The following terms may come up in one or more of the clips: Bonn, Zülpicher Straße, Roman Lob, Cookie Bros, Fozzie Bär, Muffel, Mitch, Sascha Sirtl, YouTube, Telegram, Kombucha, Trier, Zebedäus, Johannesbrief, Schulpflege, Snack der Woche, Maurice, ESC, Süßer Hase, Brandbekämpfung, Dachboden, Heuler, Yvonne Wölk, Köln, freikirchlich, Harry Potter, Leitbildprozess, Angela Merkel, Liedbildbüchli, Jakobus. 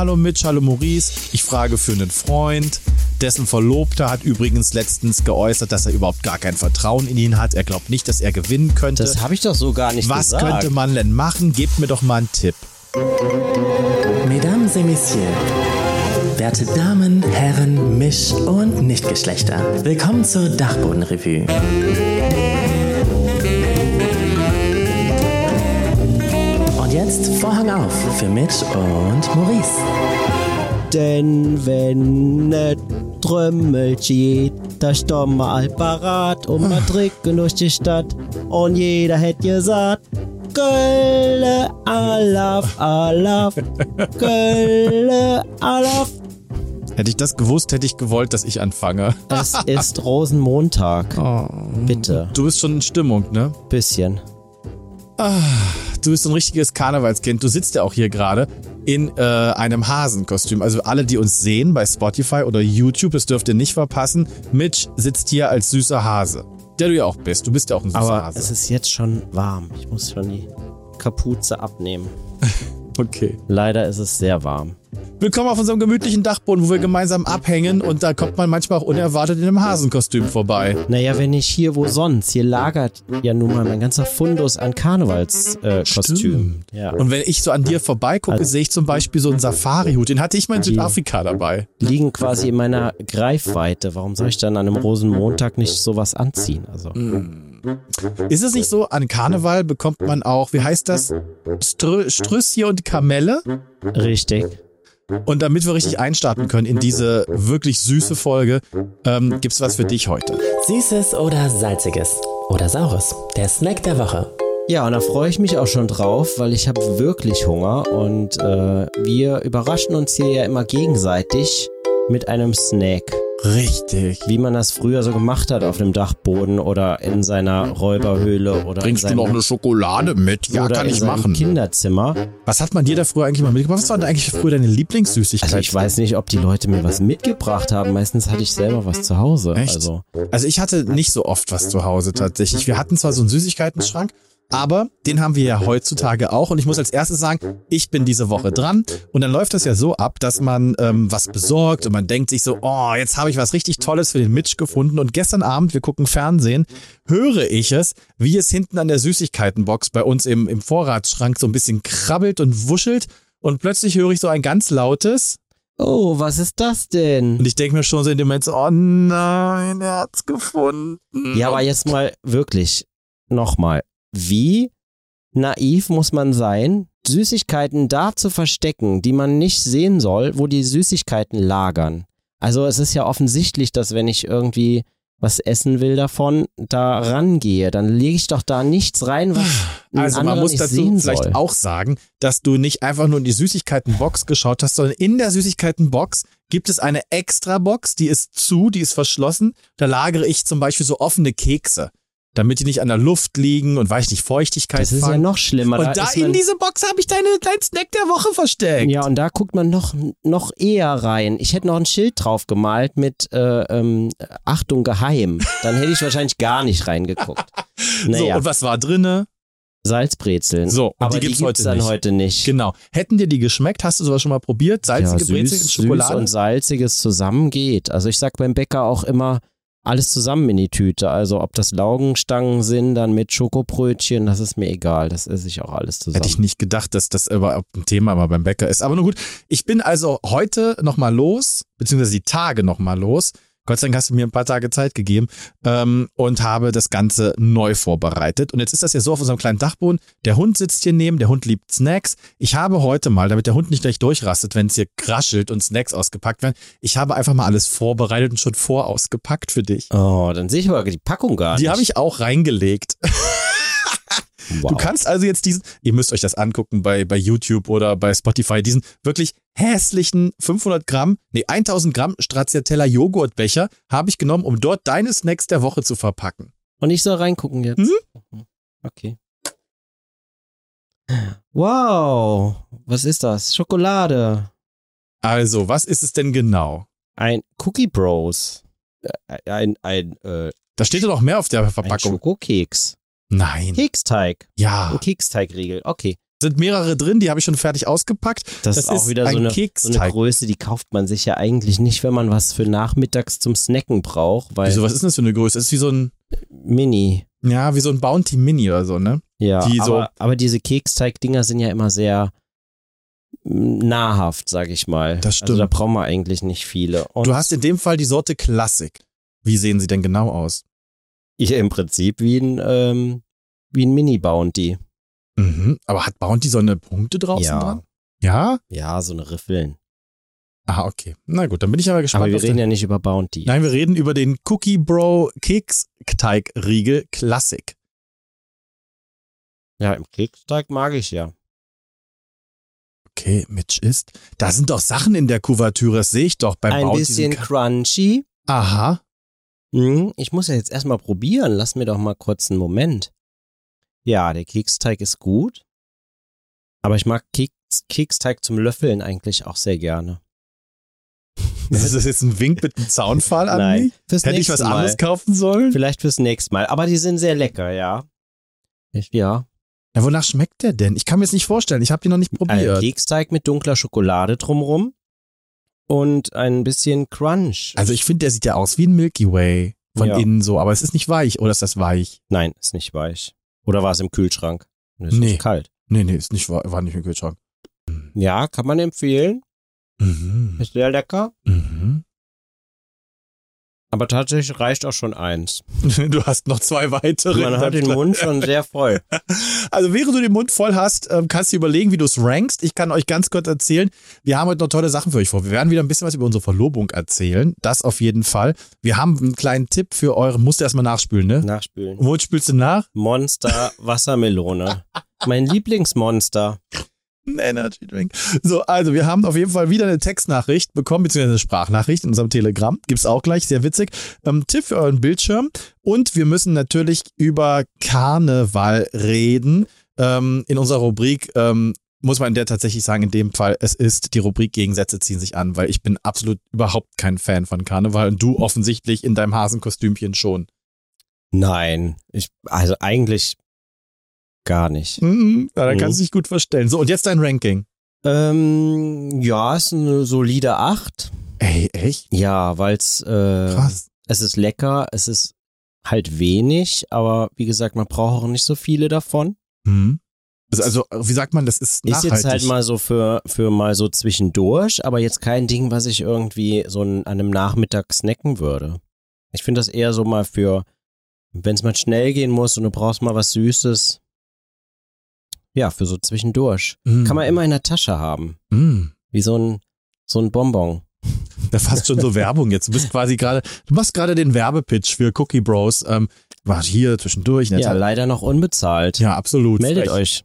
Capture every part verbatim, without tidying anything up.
hallo Mitch, hallo Maurice, ich frage für einen Freund, dessen Verlobter hat übrigens letztens geäußert, dass er überhaupt gar kein Vertrauen in ihn hat, er glaubt nicht, dass er gewinnen könnte. Das habe ich doch so gar nicht gesagt. Was könnte man denn machen? Gebt mir doch mal einen Tipp. Mesdames et Messieurs, werte Damen, Herren, Misch- und Nichtgeschlechter, willkommen zur Dachboden-Revue. Und jetzt Vorhang auf für Mitch und Maurice. Denn wenn ne Trümmelt jeder Sturm all parat und man trinken durch die Stadt und jeder hätt gesagt, Kölle, Alaf, Alaf, Kölle, Alaf. Hätte ich das gewusst, hätte ich gewollt, dass ich anfange. Es ist Rosenmontag. Oh. Bitte. Du bist schon in Stimmung, ne? Bisschen. Ah, du bist ein richtiges Karnevalskind. Du sitzt ja auch hier gerade in äh, einem Hasenkostüm. Also alle, die uns sehen bei Spotify oder YouTube, das dürft ihr nicht verpassen. Mitch sitzt hier als süßer Hase. Der du ja auch bist. Du bist ja auch ein süßer Aber Hase. Aber es ist jetzt schon warm. Ich muss schon die Kapuze abnehmen. Okay. Leider ist es sehr warm. Willkommen auf unserem gemütlichen Dachboden, wo wir gemeinsam abhängen und da kommt man manchmal auch unerwartet in einem Hasenkostüm vorbei. Naja, wenn nicht hier, wo sonst? Hier lagert ja nun mal mein ganzer Fundus an Karnevalskostümen. Äh, ja. Und wenn ich so an dir vorbeigucke, also, sehe ich zum Beispiel so einen Safari-Hut, den hatte ich mal in Südafrika dabei. Liegen quasi in meiner Greifweite. Warum soll ich dann an einem Rosenmontag nicht sowas anziehen? Also. Ist es nicht so, an Karneval bekommt man auch, wie heißt das? Strö- Strüsschen und Kamelle? Richtig. Und damit wir richtig einstarten können in diese wirklich süße Folge, ähm, gibt's was für dich heute. Süßes oder Salziges oder Saures, der Snack der Woche. Ja, und da freue ich mich auch schon drauf, weil ich habe wirklich Hunger und äh, wir überraschen uns hier ja immer gegenseitig mit einem Snack. Richtig. Wie man das früher so gemacht hat auf dem Dachboden oder in seiner Räuberhöhle oder Bringst in seinem, du noch eine Schokolade mit? Ja, kann ich machen. Kinderzimmer. Was hat man dir da früher eigentlich mal mitgebracht? Was war denn eigentlich früher deine Lieblingssüßigkeit? Also ich weiß nicht, ob die Leute mir was mitgebracht haben. Meistens hatte ich selber was zu Hause. Echt? Also, also ich hatte nicht so oft was zu Hause tatsächlich. Wir hatten zwar so einen Süßigkeitenschrank, aber den haben wir ja heutzutage auch und ich muss als erstes sagen, ich bin diese Woche dran und dann läuft das ja so ab, dass man ähm, was besorgt und man denkt sich so, oh, jetzt habe ich was richtig Tolles für den Mitch gefunden und gestern Abend, wir gucken Fernsehen, höre ich es, wie es hinten an der Süßigkeitenbox bei uns im, im Vorratsschrank so ein bisschen krabbelt und wuschelt und plötzlich höre ich so ein ganz lautes Oh, was ist das denn? Und ich denke mir schon so in dem Moment so, oh nein, er hat's gefunden. Ja, aber jetzt mal wirklich, nochmal. Wie naiv muss man sein, Süßigkeiten da zu verstecken, die man nicht sehen soll, wo die Süßigkeiten lagern. Also es ist ja offensichtlich, dass wenn ich irgendwie was essen will davon, da rangehe, dann lege ich doch da nichts rein, was also man muss dazu vielleicht soll. Auch sagen, dass du nicht einfach nur in die Süßigkeitenbox geschaut hast, sondern in der Süßigkeitenbox gibt es eine Extra-Box, die ist zu, die ist verschlossen. Da lagere ich zum Beispiel so offene Kekse. Damit die nicht an der Luft liegen und weiß nicht, Feuchtigkeit Das ist fangen. Ja noch schlimmer. Und da, da in diese Box habe ich deine, deinen Snack der Woche versteckt. Ja, und da guckt man noch, noch eher rein. Ich hätte noch ein Schild drauf gemalt mit äh, ähm, Achtung, geheim. Dann hätte ich wahrscheinlich gar nicht reingeguckt. Naja. So, und was war drinne? Salzbrezeln. So, und aber die gibt's, die gibt's heute dann nicht. heute nicht. Genau. Hätten dir die geschmeckt? Hast du sowas schon mal probiert? Salzige ja, Brezeln, Schokolade. Süß und Salziges zusammen geht. Also ich sag beim Bäcker auch immer, alles zusammen in die Tüte, also ob das Laugenstangen sind, dann mit Schokobrötchen, das ist mir egal, das esse ich auch alles zusammen. Hätte ich nicht gedacht, dass das überhaupt ein Thema mal beim Bäcker ist, aber nun gut, ich bin also heute nochmal los, beziehungsweise die Tage nochmal los, Gott sei Dank hast du mir ein paar Tage Zeit gegeben ähm, und habe das Ganze neu vorbereitet. Und jetzt ist das ja so auf unserem kleinen Dachboden. Der Hund sitzt hier neben, der Hund liebt Snacks. Ich habe heute mal, damit der Hund nicht gleich durchrastet, wenn es hier kraschelt und Snacks ausgepackt werden, ich habe einfach mal alles vorbereitet und schon vorausgepackt für dich. Oh, dann sehe ich aber die Packung gar nicht. Die habe ich auch reingelegt. Wow. Du kannst also jetzt diesen, ihr müsst euch das angucken bei, bei YouTube oder bei Spotify, diesen wirklich hässlichen fünfhundert Gramm, nee, tausend Gramm Stracciatella Joghurtbecher habe ich genommen, um dort deine Snacks der Woche zu verpacken. Und ich soll reingucken jetzt? Hm? Okay. Wow, was ist das? Schokolade. Also, was ist es denn genau? Ein Cookie Bros. Ein, ein, äh, da steht ja noch mehr auf der Verpackung. Ein Schokokeks. Nein. Keksteig. Ja. Ein Keksteigriegel. Okay. sind mehrere drin, die habe ich schon fertig ausgepackt. Das, das ist auch wieder so eine, so eine Größe, die kauft man sich ja eigentlich nicht, wenn man was für nachmittags zum Snacken braucht. Weil Wieso, was ist denn das für eine Größe? Das ist wie so ein Mini. Ja, wie so ein Bounty Mini oder so, ne? Ja, die aber, so aber diese Keksteig-Dinger sind ja immer sehr nahrhaft, sag ich mal. Das stimmt. Also da brauchen wir eigentlich nicht viele. Und du hast in dem Fall die Sorte Klassik. Wie sehen sie denn genau aus? Ja, im Prinzip wie ein, ähm, wie ein Mini-Bounty. Mhm. Aber hat Bounty so eine Punkte draußen ja. dran? Ja? Ja, so eine Riffeln. Ah, okay. Na gut, dann bin ich aber gespannt. Aber wir reden ja nicht über Bounty. Nein, wir reden über den Cookie Bro Keksteigriegel Classic. Ja, im Keksteig mag ich ja. Okay, Mitch isst. Da sind doch Sachen in der Kuvertüre, das sehe ich doch beim Bounty. Ein bisschen crunchy. Aha. Ich muss ja jetzt erstmal probieren. Lass mir doch mal kurz einen Moment. Ja, der Keksteig ist gut. Aber ich mag Keks, Keksteig zum Löffeln eigentlich auch sehr gerne. Ist das jetzt ein Wink mit einem Zaunfall an Nein. mich? Fürs Hätte ich was mal. anderes kaufen sollen? Vielleicht fürs nächste Mal. Aber die sind sehr lecker, ja. Ich, ja. Ja, wonach schmeckt der denn? Ich kann mir das nicht vorstellen. Ich habe die noch nicht probiert. Ein Keksteig mit dunkler Schokolade drumrum. Und ein bisschen Crunch. Also ich finde, der sieht ja aus wie ein Milky Way. Von ja. innen so. Aber es ist nicht weich. Oder ist das weich? Nein, ist nicht weich. Oder war es im Kühlschrank? Ist nee. Ist kalt. Nee, nee, ist nicht, war nicht im Kühlschrank. Ja, kann man empfehlen. Mhm. Ist sehr lecker. Mhm. Aber tatsächlich reicht auch schon eins. Du hast noch zwei weitere. Man hat den Mund schon sehr voll. Also während du den Mund voll hast, kannst du überlegen, wie du es rankst. Ich kann euch ganz kurz erzählen, wir haben heute noch tolle Sachen für euch vor. Wir werden wieder ein bisschen was über unsere Verlobung erzählen. Das auf jeden Fall. Wir haben einen kleinen Tipp für euren, musst du erstmal nachspülen, ne? Nachspülen. Und wo spülst du nach? Monster Wassermelone. Mein Lieblingsmonster. Energy Drink. So, also wir haben auf jeden Fall wieder eine Textnachricht bekommen, beziehungsweise eine Sprachnachricht in unserem Telegram. Gibt's auch gleich, sehr witzig. Ähm, Tipp für euren Bildschirm. Und wir müssen natürlich über Karneval reden. Ähm, in unserer Rubrik, ähm, muss man in der tatsächlich sagen, in dem Fall, es ist die Rubrik Gegensätze ziehen sich an, weil ich bin absolut überhaupt kein Fan von Karneval und du offensichtlich in deinem Hasenkostümchen schon. Nein, ich, also eigentlich... Gar nicht. Mhm, ja, da kannst du mhm. dich gut verstellen. So, und jetzt dein Ranking. Ähm, ja, ist eine solide acht. Ey, echt? Ja, weil es äh, es ist lecker, es ist halt wenig, aber wie gesagt, man braucht auch nicht so viele davon. Mhm. Also, also, wie sagt man, das ist nachhaltig. Ist jetzt halt mal so für, für mal so zwischendurch, aber jetzt kein Ding, was ich irgendwie so an einem Nachmittag snacken würde. Ich finde das eher so mal für, wenn es mal schnell gehen muss und du brauchst mal was Süßes. Ja, für so zwischendurch. Mm. Kann man immer in der Tasche haben. Mm. Wie so ein, so ein Bonbon. Da fast schon so Werbung jetzt. Du bist quasi gerade, du machst gerade den Werbepitch für Cookie Bros. Ähm, war hier zwischendurch. Ja, leider noch unbezahlt. Ja, absolut. Meldet frech. euch.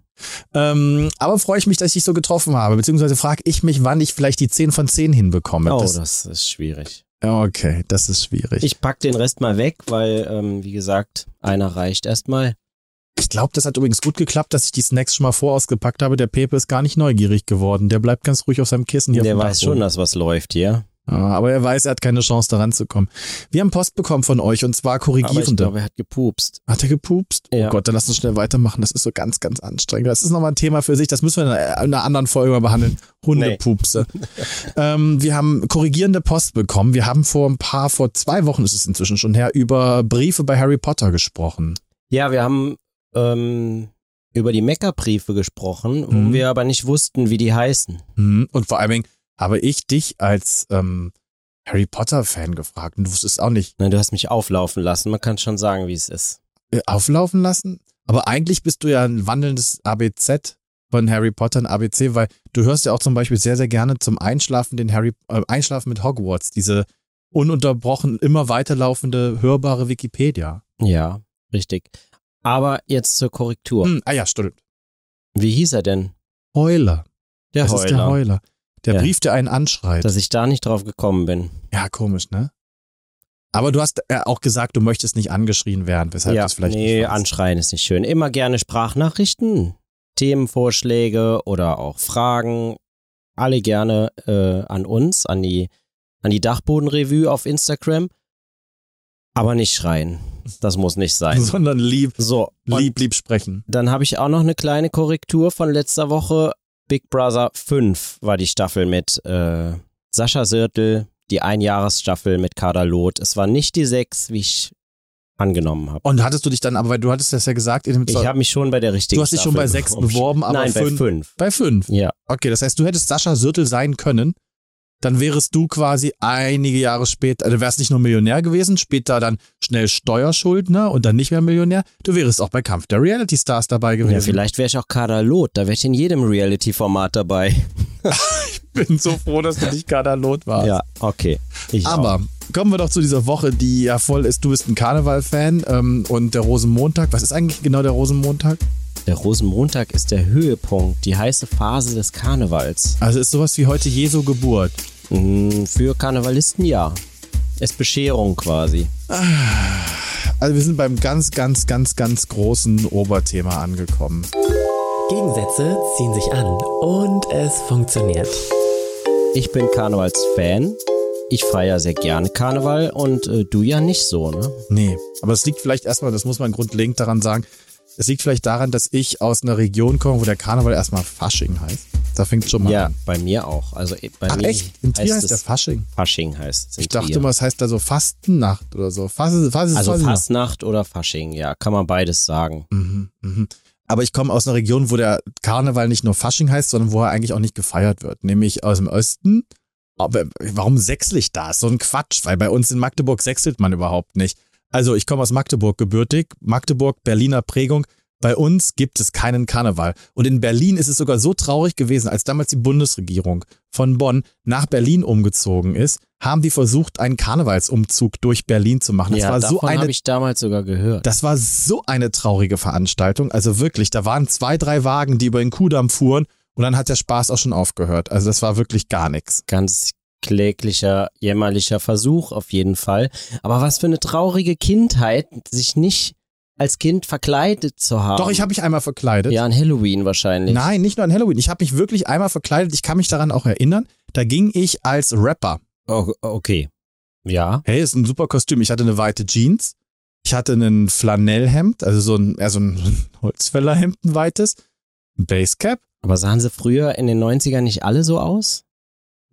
Ähm, aber freue ich mich, dass ich dich so getroffen habe. Beziehungsweise frage ich mich, wann ich vielleicht die zehn von zehn hinbekomme. Oh, das, das ist schwierig. Okay, das ist schwierig. Ich packe den Rest mal weg, weil, ähm, wie gesagt, einer reicht erstmal. Ich glaube, das hat übrigens gut geklappt, dass ich die Snacks schon mal vorausgepackt habe. Der Pepe ist gar nicht neugierig geworden. Der bleibt ganz ruhig auf seinem Kissen. Hier der weiß schon, dass was läuft hier. Ja, aber er weiß, er hat keine Chance, da ranzukommen. Wir haben Post bekommen von euch und zwar korrigierende. Aber ich glaube, er hat gepupst. Hat er gepupst? Ja. Oh Gott, dann lass uns schnell weitermachen. Das ist so ganz, ganz anstrengend. Das ist nochmal ein Thema für sich. Das müssen wir in einer, in einer anderen Folge mal behandeln. Hundepupse. Nee. ähm, wir haben korrigierende Post bekommen. Wir haben vor ein paar, vor zwei Wochen ist es inzwischen schon her, über Briefe bei Harry Potter gesprochen. Ja, wir haben über die Meckerbriefe gesprochen, wo mhm. wir aber nicht wussten, wie die heißen. Mhm. Und vor allem habe ich dich als ähm, Harry Potter-Fan gefragt und du wusstest auch nicht. Nein, du hast mich auflaufen lassen. Man kann schon sagen, wie es ist. Auflaufen lassen? Aber eigentlich bist du ja ein wandelndes A B Z von Harry Potter und A B C, weil du hörst ja auch zum Beispiel sehr, sehr gerne zum Einschlafen den Harry äh, Einschlafen mit Hogwarts, diese ununterbrochen, immer weiterlaufende, hörbare Wikipedia. Ja, richtig. Aber jetzt zur Korrektur. Hm, ah ja, stimmt. Wie hieß er denn? Heuler. Der das Heuler. Ist der Heuler. Der ja. Brief, der einen anschreit. Dass ich da nicht drauf gekommen bin. Ja, komisch, ne? Aber du hast äh, auch gesagt, du möchtest nicht angeschrien werden, weshalb ja, das vielleicht nee, nicht anschreien ist nicht schön. Immer gerne Sprachnachrichten, Themenvorschläge oder auch Fragen. Alle gerne äh, an uns, an die, an die Dachboden-Revue auf Instagram. aber nicht schreien. Das muss nicht sein. Sondern lieb, so, lieb, lieb sprechen. Dann habe ich auch noch eine kleine Korrektur von letzter Woche. Big Brother fünf war die Staffel mit äh, Sascha Sirtl, die Einjahresstaffel mit Kader Loth. Es war nicht die sechs, wie ich angenommen habe. Und hattest du dich dann, aber weil du hattest das ja gesagt. In dem ich habe mich schon bei der richtigen Staffel. Du hast dich Staffel schon bei sechs beworben, aber nein, fünf, bei fünf. Bei fünf? Ja. Okay, das heißt, du hättest Sascha Sirtl sein können. Dann wärest du quasi einige Jahre später, also wärst nicht nur Millionär gewesen, später dann schnell Steuerschuldner und dann nicht mehr Millionär. Du wärst auch bei Kampf der Reality Stars dabei gewesen. Ja, vielleicht wäre ich auch Kader Loth, da wäre ich in jedem Reality-Format dabei. Ich bin so froh, dass du nicht Kader Loth warst. Ja, okay. Ich Aber auch. Kommen wir doch zu dieser Woche, die ja voll ist. Du bist ein Karneval-Fan ähm, und der Rosenmontag. Was ist eigentlich genau der Rosenmontag? Der Rosenmontag ist der Höhepunkt, die heiße Phase des Karnevals. Also ist sowas wie heute Jesu Geburt? Mhm, für Karnevalisten ja. Ist Bescherung quasi. Also wir sind beim ganz, ganz, ganz, ganz großen Oberthema angekommen. Gegensätze ziehen sich an und es funktioniert. Ich bin Karnevalsfan. Ich feiere ja sehr gerne Karneval und äh, du ja nicht so, ne? Nee, aber das liegt vielleicht erstmal, das muss man grundlegend daran sagen, es liegt vielleicht daran, dass ich aus einer Region komme, wo der Karneval erstmal Fasching heißt. Da fängt schon mal ja, an. Ja, bei mir auch. Also bei Ach mir echt? In Trier heißt, heißt der Fasching? Fasching heißt es. Ich dachte immer, es heißt da so Fastennacht oder so. Fas- Fas- also Fastnacht oder Fasching, ja. Kann man beides sagen. Mhm, mhm. Aber ich komme aus einer Region, wo der Karneval nicht nur Fasching heißt, sondern wo er eigentlich auch nicht gefeiert wird. Nämlich aus dem Osten. Aber warum sechsle ich das? So ein Quatsch. Weil bei uns in Magdeburg sechselt man überhaupt nicht. Also ich komme aus Magdeburg gebürtig, Magdeburg, Berliner Prägung. Bei uns gibt es keinen Karneval. Und in Berlin ist es sogar so traurig gewesen, als damals die Bundesregierung von Bonn nach Berlin umgezogen ist, haben die versucht, einen Karnevalsumzug durch Berlin zu machen. Das ja, war davon so eine, habe ich damals sogar gehört. Das war so eine traurige Veranstaltung. Also wirklich, da waren zwei, drei Wagen, die über den Kuhdamm fuhren und dann hat der Spaß auch schon aufgehört. Also das war wirklich gar nichts. Ganz kläglicher, jämmerlicher Versuch auf jeden Fall. Aber was für eine traurige Kindheit, sich nicht als Kind verkleidet zu haben. Doch, ich habe mich einmal verkleidet. Ja, an Halloween wahrscheinlich. Nein, nicht nur an Halloween. Ich habe mich wirklich einmal verkleidet. Ich kann mich daran auch erinnern. Da ging ich als Rapper. Oh, okay. Ja. Hey, ist ein super Kostüm. Ich hatte eine weite Jeans. Ich hatte einen Flanellhemd, also so ein, eher so ein Holzfällerhemd, ein weites. Ein Basecap. Aber sahen sie früher in den neunzigern nicht alle so aus?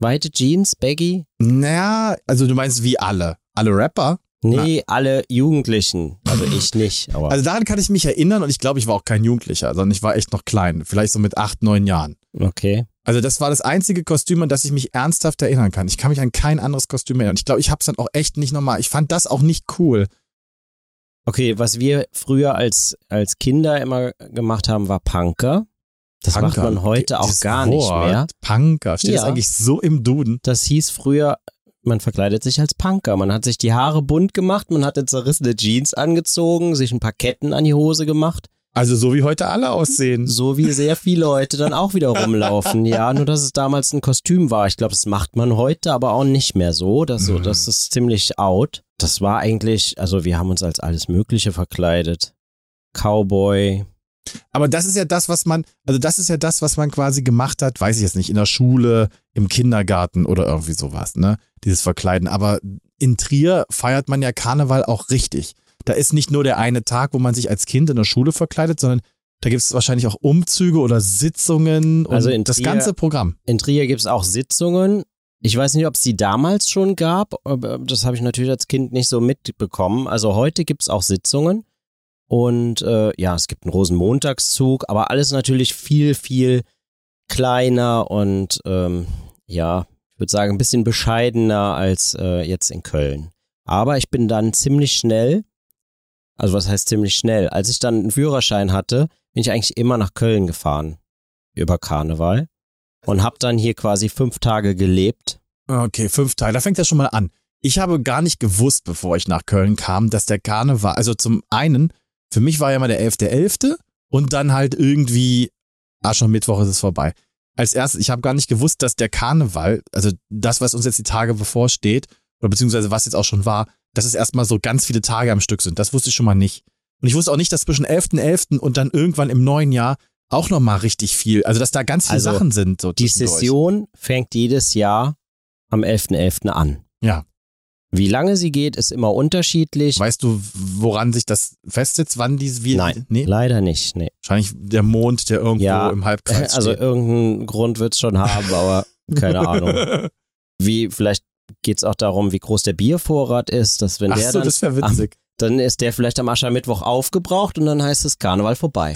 Weite Jeans, Baggy? Naja, also du meinst wie alle? Alle Rapper? Nee, Na. alle Jugendlichen. Also ich nicht. Aber also daran kann ich mich erinnern und ich glaube, ich war auch kein Jugendlicher, sondern ich war echt noch klein. Vielleicht so mit acht, neun Jahren. Okay. Also das war das einzige Kostüm, an das ich mich ernsthaft erinnern kann. Ich kann mich an kein anderes Kostüm erinnern. Ich glaube, ich habe es dann auch echt nicht nochmal. Ich fand das auch nicht cool. Okay, was wir früher als, als Kinder immer gemacht haben, war Punker. Das Punker. Macht man heute auch das gar Wort, nicht mehr. Punker, steht ja. Das eigentlich so im Duden? Das hieß früher, man verkleidet sich als Punker. Man hat sich die Haare bunt gemacht, man hatte zerrissene Jeans angezogen, sich ein paar Ketten an die Hose gemacht. Also so wie heute alle aussehen. So wie sehr viele heute dann auch wieder rumlaufen. Ja, nur dass es damals ein Kostüm war. Ich glaube, das macht man heute aber auch nicht mehr so. Das, so, das ist ziemlich out. Das war eigentlich, also wir haben uns als alles Mögliche verkleidet. Cowboy. Aber das ist ja das, was man, also das ist ja das, was man quasi gemacht hat, weiß ich jetzt nicht, in der Schule, im Kindergarten oder irgendwie sowas, ne? Dieses Verkleiden. Aber in Trier feiert man ja Karneval auch richtig. Da ist nicht nur der eine Tag, wo man sich als Kind in der Schule verkleidet, sondern da gibt es wahrscheinlich auch Umzüge oder Sitzungen und also in Trier, das ganze Programm. In Trier gibt es auch Sitzungen. Ich weiß nicht, ob es die damals schon gab, aber das habe ich natürlich als Kind nicht so mitbekommen. Also heute gibt es auch Sitzungen. Und äh, ja, es gibt einen Rosenmontagszug, aber alles natürlich viel, viel kleiner und ähm, ja, ich würde sagen, ein bisschen bescheidener als äh, jetzt in Köln. Aber ich bin dann ziemlich schnell, also was heißt ziemlich schnell? Als ich dann einen Führerschein hatte, bin ich eigentlich immer nach Köln gefahren über Karneval und habe dann hier quasi fünf Tage gelebt. Okay, fünf Tage, da fängt das schon mal an. Ich habe gar nicht gewusst, bevor ich nach Köln kam, dass der Karneval, also zum einen, für mich war ja mal der elfter elfter und dann halt irgendwie, Aschermittwoch ist es vorbei. Als erstes, ich habe gar nicht gewusst, dass der Karneval, also das, was uns jetzt die Tage bevorsteht, oder beziehungsweise was jetzt auch schon war, dass es erstmal so ganz viele Tage am Stück sind. Das wusste ich schon mal nicht. Und ich wusste auch nicht, dass zwischen elfter elfter und dann irgendwann im neuen Jahr auch nochmal richtig viel, also dass da ganz viele also Sachen sind. So die Session fängt jedes Jahr am elfter elfter an. Ja. Wie lange sie geht, ist immer unterschiedlich. Weißt du, woran sich das festsetzt? Wann die, wie? Nein, nee? leider nicht. Nee. Wahrscheinlich der Mond, der irgendwo ja, im Halbkreis also steht. Also irgendeinen Grund wird es schon haben, aber keine Ahnung. Wie, vielleicht geht es auch darum, wie groß der Biervorrat ist. Dass wenn Ach der so, dann, das wäre witzig. Am, dann ist der vielleicht am Aschermittwoch aufgebraucht und dann heißt es Karneval vorbei.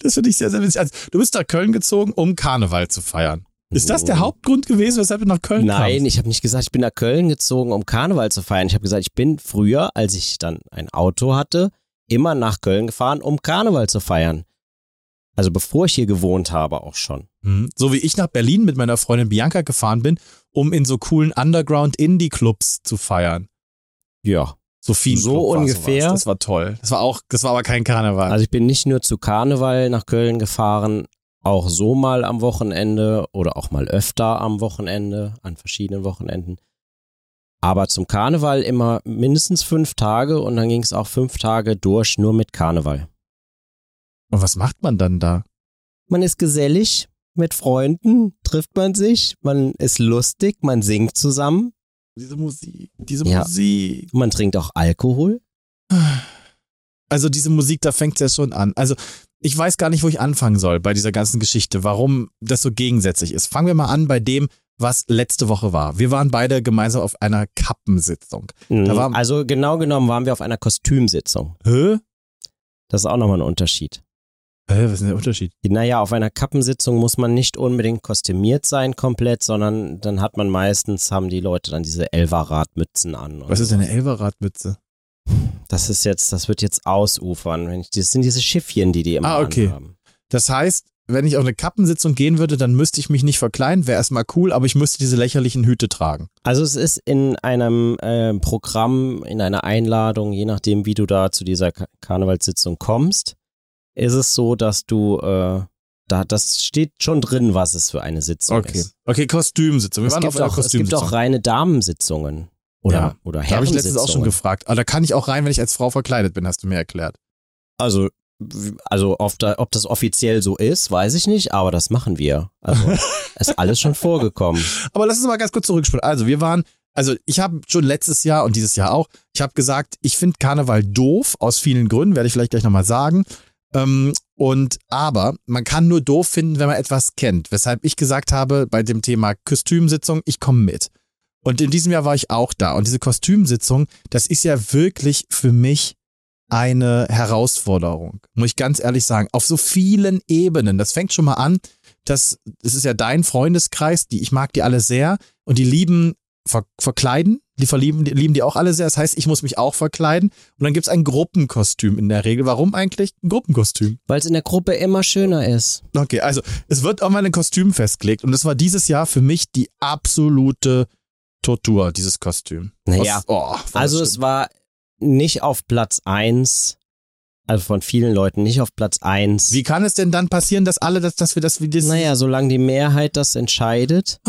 Das finde ich sehr, sehr witzig. Also, du bist nach Köln gezogen, um Karneval zu feiern. Ist das der Hauptgrund gewesen, weshalb du nach Köln kamst? Nein, ich habe nicht gesagt, ich bin nach Köln gezogen, um Karneval zu feiern. Ich habe gesagt, ich bin früher, als ich dann ein Auto hatte, immer nach Köln gefahren, um Karneval zu feiern. Also bevor ich hier gewohnt habe auch schon. So wie ich nach Berlin mit meiner Freundin Bianca gefahren bin, um in so coolen Underground-Indie-Clubs zu feiern. Ja. Sophien so ungefähr. Sowas. Das war toll. Das war auch, das war aber kein Karneval. Also ich bin nicht nur zu Karneval nach Köln gefahren, auch so mal am Wochenende oder auch mal öfter am Wochenende, an verschiedenen Wochenenden. Aber zum Karneval immer mindestens fünf Tage und dann ging es auch fünf Tage durch nur mit Karneval. Und was macht man dann da? Man ist gesellig mit Freunden, trifft man sich, man ist lustig, man singt zusammen. Diese Musik, diese ja. Musik. Man trinkt auch Alkohol. Also diese Musik, da fängt es ja schon an. Also ich weiß gar nicht, wo ich anfangen soll bei dieser ganzen Geschichte, warum das so gegensätzlich ist. Fangen wir mal an bei dem, was letzte Woche war. Wir waren beide gemeinsam auf einer Kappensitzung. Mhm. Da war, also genau genommen waren wir auf einer Kostümsitzung. Hä? Das ist auch nochmal ein Unterschied. Hä, was ist denn der Unterschied? Naja, auf einer Kappensitzung muss man nicht unbedingt kostümiert sein komplett, sondern dann hat man meistens, haben die Leute dann diese Elverradmützen an. Was ist denn eine Elverradmütze? Das ist jetzt, das wird jetzt ausufern. Wenn ich, das sind diese Schiffchen, die die immer ah, okay. anhaben. Das heißt, wenn ich auf eine Kappensitzung gehen würde, dann müsste ich mich nicht verkleiden, wäre erstmal cool, aber ich müsste diese lächerlichen Hüte tragen. Also es ist in einem äh, Programm, in einer Einladung, je nachdem, wie du da zu dieser Kar- Karnevalssitzung kommst, ist es so, dass du, äh, da, das steht schon drin, was es für eine Sitzung okay. ist. Okay, Kostümsitzung. Wir es waren auf einer auch, Kostümsitzung. Es gibt auch reine Damensitzungen. Oder, ja, oder Herrensitzungen. Da habe ich letztens auch schon gefragt. Aber da kann ich auch rein, wenn ich als Frau verkleidet bin, hast du mir erklärt. Also, also ob, da, ob das offiziell so ist, weiß ich nicht, aber das machen wir. Also, ist alles schon vorgekommen. Aber lass uns mal ganz kurz zurückspulen. Also, wir waren, also ich habe schon letztes Jahr und dieses Jahr auch, ich habe gesagt, ich finde Karneval doof, aus vielen Gründen, werde ich vielleicht gleich nochmal sagen. Ähm, und aber man kann nur doof finden, wenn man etwas kennt. Weshalb ich gesagt habe, bei dem Thema Kostümsitzung, ich komme mit. Und in diesem Jahr war ich auch da. Und diese Kostümsitzung, das ist ja wirklich für mich eine Herausforderung. Muss ich ganz ehrlich sagen. Auf so vielen Ebenen. Das fängt schon mal an, dass, das ist ja dein Freundeskreis, die, ich mag die alle sehr. Und die lieben ver- verkleiden. Die verlieben, die lieben die auch alle sehr. Das heißt, ich muss mich auch verkleiden. Und dann gibt's ein Gruppenkostüm in der Regel. Warum eigentlich ein Gruppenkostüm? Weil es in der Gruppe immer schöner ist. Okay, also es wird auch mal ein Kostüm festgelegt. Und das war dieses Jahr für mich die absolute Tortur, dieses Kostüm. Naja, oh, also schlimm. Es war nicht auf Platz eins, also von vielen Leuten nicht auf Platz eins. Wie kann es denn dann passieren, dass alle, dass, dass wir das... das naja, solange die Mehrheit das entscheidet.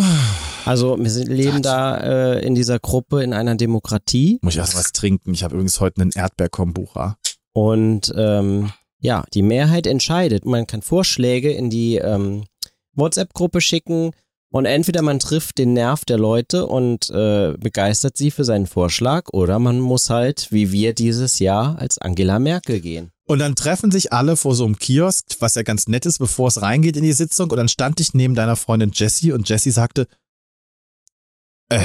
Also wir sind, leben Gott. da äh, in dieser Gruppe, in einer Demokratie. Muss ich erst was trinken? Ich habe übrigens heute einen Erdbeerkombucha. Und ähm, ja, die Mehrheit entscheidet. Man kann Vorschläge in die ähm, WhatsApp-Gruppe schicken. Und entweder man trifft den Nerv der Leute und äh, begeistert sie für seinen Vorschlag oder man muss halt, wie wir dieses Jahr, als Angela Merkel gehen. Und dann treffen sich alle vor so einem Kiosk, was ja ganz nett ist, bevor es reingeht in die Sitzung. Und dann stand ich neben deiner Freundin Jessie und Jessie sagte, äh,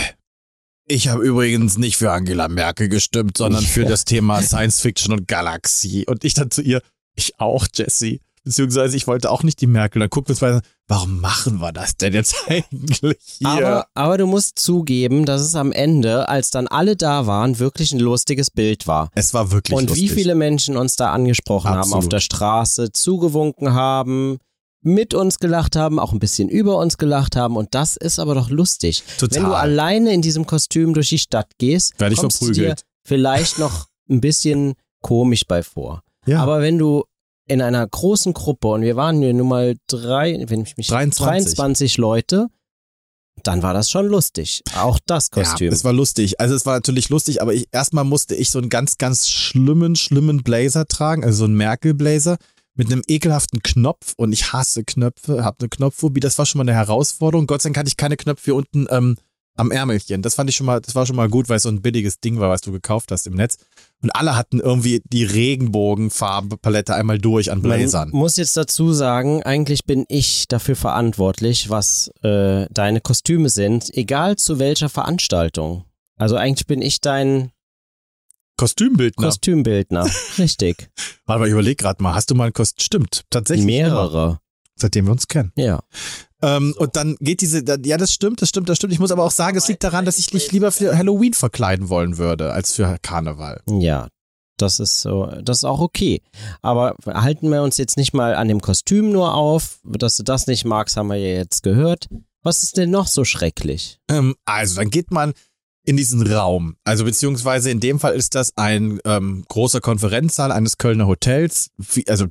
ich habe übrigens nicht für Angela Merkel gestimmt, sondern für das Thema Science Fiction und Galaxie. Und ich dann zu ihr, ich auch, Jessie. Beziehungsweise ich wollte auch nicht die Merkel. Dann gucken wir uns mal, warum machen wir das denn jetzt eigentlich hier? Aber, aber du musst zugeben, dass es am Ende, als dann alle da waren, wirklich ein lustiges Bild war. Es war wirklich und lustig. Und wie viele Menschen uns da angesprochen Absolut. haben auf der Straße, zugewunken haben, mit uns gelacht haben, auch ein bisschen über uns gelacht haben. Und das ist aber doch lustig. Total. Wenn du alleine in diesem Kostüm durch die Stadt gehst, werde ich kommst verprügelt. Dir vielleicht noch ein bisschen komisch bei vor. Ja. Aber wenn du in einer großen Gruppe, und wir waren hier nur mal drei, wenn ich mich dreiundzwanzig Leute, dann war das schon lustig. Auch das Kostüm. Ja, es war lustig. Also es war natürlich lustig, aber ich, erstmal musste ich so einen ganz, ganz schlimmen, schlimmen Blazer tragen, also so einen Merkel-Blazer mit einem ekelhaften Knopf und ich hasse Knöpfe, habe eine Knopfphobie. Das war schon mal eine Herausforderung. Gott sei Dank hatte ich keine Knöpfe hier unten ähm, am Ärmelchen. Das fand ich schon mal, das war schon mal gut, weil es so ein billiges Ding war, was du gekauft hast im Netz. Und alle hatten irgendwie die Regenbogenfarbenpalette einmal durch an Blazern. Man muss jetzt dazu sagen, eigentlich bin ich dafür verantwortlich, was äh, deine Kostüme sind, egal zu welcher Veranstaltung. Also eigentlich bin ich dein Kostümbildner. Kostümbildner, richtig. Warte mal, ich überlege gerade mal, hast du mal ein Kostüm? Stimmt, tatsächlich. Mehrere. Ja. Seitdem wir uns kennen. Ja. Ähm, und dann geht diese, ja, das stimmt, das stimmt, das stimmt. Ich muss aber auch sagen, es liegt daran, dass ich mich lieber für Halloween verkleiden wollen würde, als für Karneval. Ja, das ist so, das ist auch okay. Aber halten wir uns jetzt nicht mal an dem Kostüm nur auf. Dass du das nicht magst, haben wir ja jetzt gehört. Was ist denn noch so schrecklich? Ähm, also, dann geht man in diesen Raum. Also beziehungsweise in dem Fall ist das ein ähm, großer Konferenzsaal eines Kölner Hotels. Wie, also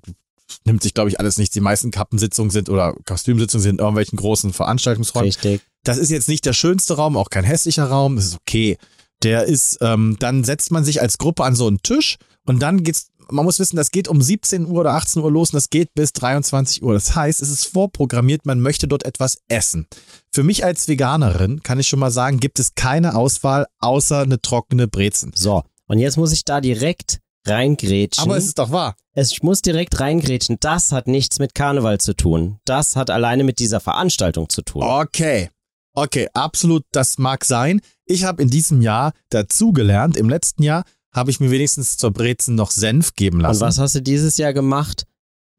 nimmt sich, glaube ich, alles nicht. Die meisten Kappensitzungen sind oder Kostümsitzungen sind in irgendwelchen großen Veranstaltungsräumen. Richtig. Das ist jetzt nicht der schönste Raum, auch kein hässlicher Raum. Das ist okay. Der ist, ähm, dann setzt man sich als Gruppe an so einen Tisch und dann geht's, man muss wissen, das geht um siebzehn Uhr oder achtzehn Uhr los und das geht bis dreiundzwanzig Uhr. Das heißt, es ist vorprogrammiert, man möchte dort etwas essen. Für mich als Veganerin kann ich schon mal sagen, gibt es keine Auswahl außer eine trockene Brezen. So, und jetzt muss ich da direkt reingrätschen. Aber es ist doch wahr. Es, ich muss direkt reingrätschen. Das hat nichts mit Karneval zu tun. Das hat alleine mit dieser Veranstaltung zu tun. Okay. Okay, absolut, das mag sein. Ich habe in diesem Jahr dazugelernt. Im letzten Jahr habe ich mir wenigstens zur Brezen noch Senf geben lassen. Und was hast du dieses Jahr gemacht?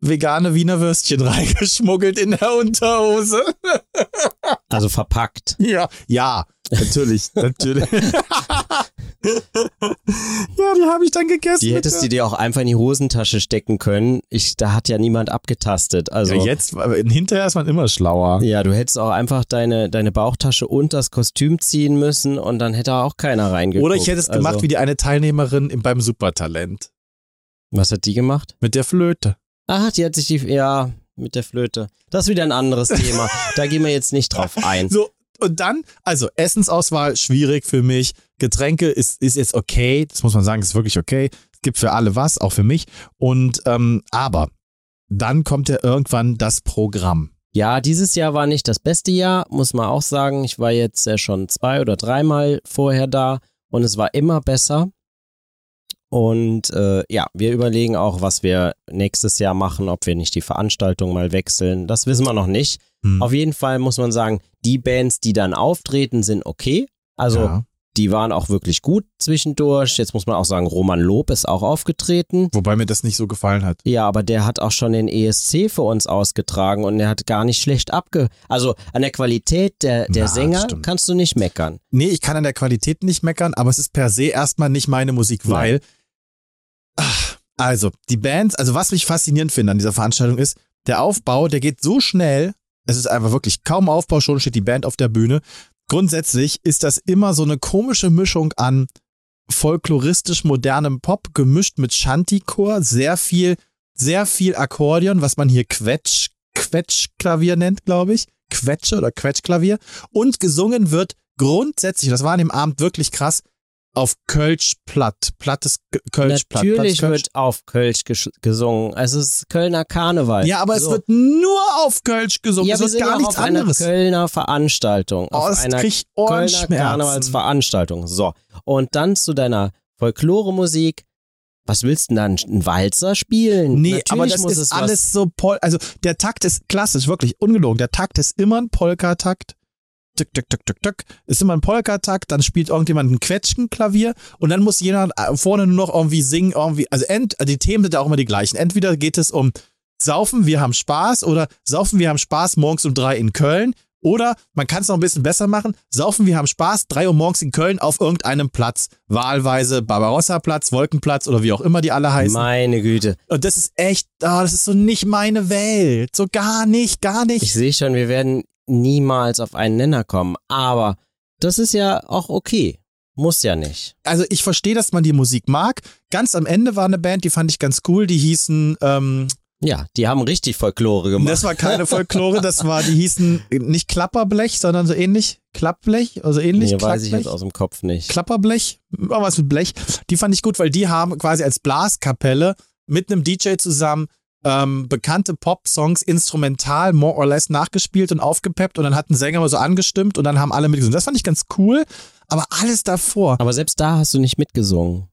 Vegane Wiener Würstchen reingeschmuggelt in der Unterhose. Also verpackt. Ja, ja, natürlich, natürlich. Ja, die habe ich dann gegessen. Die hättest du dir auch einfach in die Hosentasche stecken können. Ich, da hat ja niemand abgetastet. Also ja, jetzt, hinterher ist man immer schlauer. Ja, du hättest auch einfach deine, deine Bauchtasche und das Kostüm ziehen müssen und dann hätte auch keiner reingeguckt. Oder ich hätte es also gemacht wie die eine Teilnehmerin im, beim Supertalent. Was hat die gemacht? Mit der Flöte. Ach, die hat sich die, ja, mit der Flöte. Das ist wieder ein anderes Thema. Da gehen wir jetzt nicht drauf ein. So. Und dann, also Essensauswahl, schwierig für mich. Getränke ist, ist jetzt okay. Das muss man sagen, ist wirklich okay. Es gibt für alle was, auch für mich. Und, ähm, aber dann kommt ja irgendwann das Programm. Ja, dieses Jahr war nicht das beste Jahr, muss man auch sagen. Ich war jetzt ja schon zwei oder dreimal vorher da und es war immer besser. Und äh, ja, wir überlegen auch, was wir nächstes Jahr machen, ob wir nicht die Veranstaltung mal wechseln. Das wissen wir noch nicht. Hm. Auf jeden Fall muss man sagen, die Bands, die dann auftreten, sind okay. Also ja, die waren auch wirklich gut zwischendurch. Jetzt muss man auch sagen, Roman Lob ist auch aufgetreten. Wobei mir das nicht so gefallen hat. Ja, aber der hat auch schon den E S C für uns ausgetragen und der hat gar nicht schlecht abge... Also an der Qualität der, der Na, Sänger kannst du nicht meckern. Nee, ich kann an der Qualität nicht meckern, aber es ist per se erstmal nicht meine Musik, weil... Nein. Ach, also die Bands, also was mich faszinierend finde an dieser Veranstaltung ist, der Aufbau, der geht so schnell... Es ist einfach wirklich kaum Aufbau, schon steht die Band auf der Bühne. Grundsätzlich ist das immer so eine komische Mischung an folkloristisch-modernem Pop, gemischt mit Shantychor, sehr viel, sehr viel Akkordeon, was man hier Quetsch, Quetschklavier nennt, glaube ich. Quetsche oder Quetschklavier. Und gesungen wird grundsätzlich, das war an dem Abend wirklich krass, auf Kölsch platt. Plattes Kölsch platt. Natürlich Platt, Kölsch. Wird auf Kölsch ges- gesungen. Es ist Kölner Karneval. Ja, aber so. Es wird nur auf Kölsch gesungen. Ja, es ist gar nichts auf anderes. Einer Kölner Veranstaltung. Auf oh, einer Kölner Karnevalsveranstaltung. So. Und dann zu deiner Folklore-Musik. Was willst du denn dann? Ein Walzer spielen? Nee, natürlich, aber das muss ist es alles so. Pol- also der Takt ist klassisch, wirklich ungelogen. Der Takt ist immer ein Polka-Takt. Tück, tück, tück, tück, tück. Ist immer ein Polka-Takt, dann spielt irgendjemand ein Quetschenklavier und dann muss jeder vorne nur noch irgendwie singen, irgendwie, also ent, die Themen sind ja auch immer die gleichen. Entweder geht es um Saufen, wir haben Spaß oder Saufen, wir haben Spaß morgens um drei in Köln oder man kann es noch ein bisschen besser machen, Saufen, wir haben Spaß, drei Uhr morgens in Köln auf irgendeinem Platz, wahlweise Barbarossa-Platz, Wolkenplatz oder wie auch immer die alle heißen. Meine Güte. Und das ist echt, oh, das ist so nicht meine Welt, so gar nicht, gar nicht. Ich sehe schon, wir werden niemals auf einen Nenner kommen, aber das ist ja auch okay. Muss ja nicht. Also ich verstehe, dass man die Musik mag. Ganz am Ende war eine Band, die fand ich ganz cool, die hießen, ähm... Ja, die haben richtig Folklore gemacht. Das war keine Folklore, das war, die hießen nicht Klapperblech, sondern so ähnlich, Klappblech, also ähnlich. Nee, weiß ich jetzt aus dem Kopf nicht. Klapperblech, irgendwas mit Blech. Die fand ich gut, weil die haben quasi als Blaskapelle mit einem D J zusammen ähm, bekannte Pop-Songs instrumental more or less nachgespielt und aufgepeppt und dann hat ein Sänger mal so angestimmt und dann haben alle mitgesungen. Das fand ich ganz cool, aber alles davor. Aber selbst da hast du nicht mitgesungen.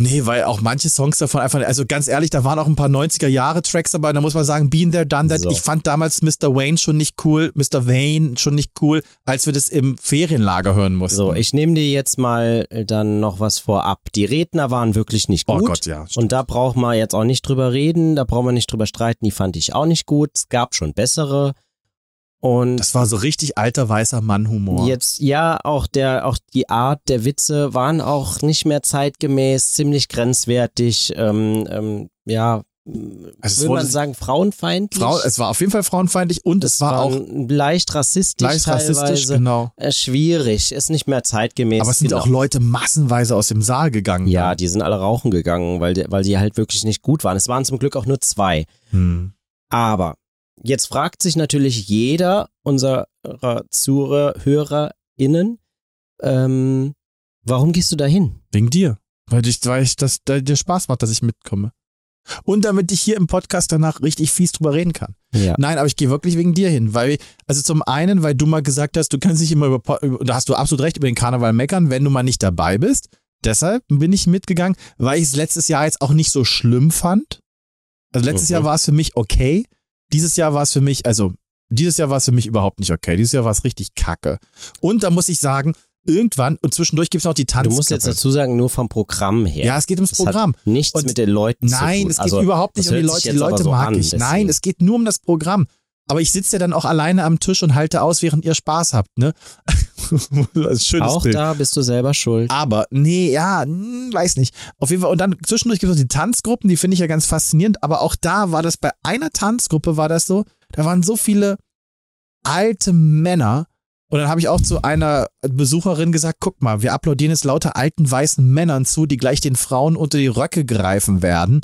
Nee, weil auch manche Songs davon einfach, also ganz ehrlich, da waren auch ein paar neunziger-Jahre-Tracks dabei, da muss man sagen, Been There, Done That, so. Ich fand damals Mister Wayne schon nicht cool, Mister Wayne schon nicht cool, als wir das im Ferienlager hören mussten. So, ich nehme dir jetzt mal dann noch was vorab. Die Redner waren wirklich nicht gut. Oh Gott, ja. Stimmt. Und da braucht man jetzt auch nicht drüber reden, da braucht man nicht drüber streiten, die fand ich auch nicht gut, es gab schon bessere. Und das war so richtig alter, weißer Mann-Humor. Jetzt, ja, auch der, auch die Art der Witze waren auch nicht mehr zeitgemäß, ziemlich grenzwertig, ähm, ähm, ja, also würde man sagen, frauenfeindlich. Frau, es war auf jeden Fall frauenfeindlich und es, es war, war auch leicht rassistisch leicht teilweise. Rassistisch, genau. Schwierig, ist nicht mehr zeitgemäß. Aber es sind genau. auch Leute massenweise aus dem Saal gegangen. Ja, dann. Die sind alle rauchen gegangen, weil die, weil die halt wirklich nicht gut waren. Es waren zum Glück auch nur zwei. Hm. Aber... Jetzt fragt sich natürlich jeder unserer ZuhörerInnen, ähm, warum gehst du da hin? Wegen dir. Weil, ich, weil ich, das, das dir Spaß macht, dass ich mitkomme. Und damit ich hier im Podcast danach richtig fies drüber reden kann. Ja. Nein, aber ich gehe wirklich wegen dir hin. Weil, also zum einen, weil du mal gesagt hast, du kannst nicht immer über, da hast du absolut recht, über den Karneval meckern, wenn du mal nicht dabei bist. Deshalb bin ich mitgegangen, weil ich es letztes Jahr jetzt auch nicht so schlimm fand. Also letztes okay. Jahr war es für mich okay. Dieses Jahr war es für mich, also dieses Jahr war es für mich überhaupt nicht okay. Dieses Jahr war es richtig kacke. Und da muss ich sagen, irgendwann, und zwischendurch gibt es noch die Tanz. Du musst jetzt dazu sagen, nur vom Programm her. Ja, es geht ums das Programm. Hat nichts und mit den Leuten nein, zu tun. Nein, es geht also, überhaupt nicht um die Leute. Die Leute so mag an, ich. Deswegen. Nein, es geht nur um das Programm. Aber ich sitze ja dann auch alleine am Tisch und halte aus, während ihr Spaß habt, ne? Schönes auch Bild. Da bist du selber schuld. Aber, nee, ja, mh, weiß nicht. Auf jeden Fall, und dann zwischendurch gibt es noch die Tanzgruppen, die finde ich ja ganz faszinierend, aber auch da war das, bei einer Tanzgruppe war das so, da waren so viele alte Männer und dann habe ich auch zu einer Besucherin gesagt, guck mal, wir applaudieren jetzt lauter alten weißen Männern zu, die gleich den Frauen unter die Röcke greifen werden.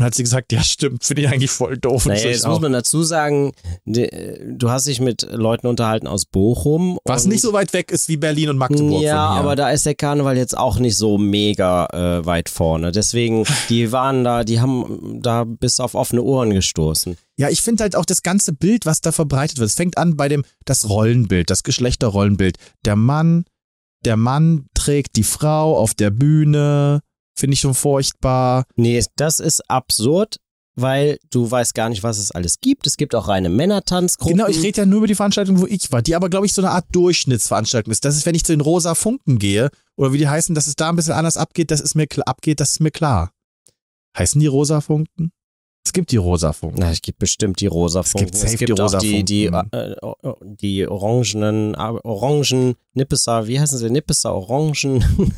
Und hat sie gesagt, ja stimmt, finde ich eigentlich voll doof. Naja, so jetzt muss man dazu sagen, du hast dich mit Leuten unterhalten aus Bochum. Was nicht so weit weg ist wie Berlin und Magdeburg. Ja, aber da ist der Karneval jetzt auch nicht so mega äh, weit vorne. Deswegen, die waren da, die haben da bis auf offene Ohren gestoßen. Ja, ich finde halt auch das ganze Bild, was da verbreitet wird. Es fängt an bei dem, das Rollenbild, das Geschlechterrollenbild. Der Mann, der Mann trägt die Frau auf der Bühne. Finde ich schon furchtbar. Nee, das ist absurd, weil du weißt gar nicht, was es alles gibt. Es gibt auch reine Männertanzgruppen. Genau, ich rede ja nur über die Veranstaltung, wo ich war, die aber, glaube ich, so eine Art Durchschnittsveranstaltung ist. Das ist, wenn ich zu den Rosa Funken gehe oder wie die heißen, dass es da ein bisschen anders abgeht, das ist mir klar, abgeht, das ist mir klar. Heißen die Rosa Funken? Es gibt die Rosa Funken. Na, es gibt bestimmt die Rosa Funken. Es gibt, es gibt die Rosa auch die, die, äh, die orangenen, orangen, Nippeser, wie heißen sie? Nippeser, Orangen.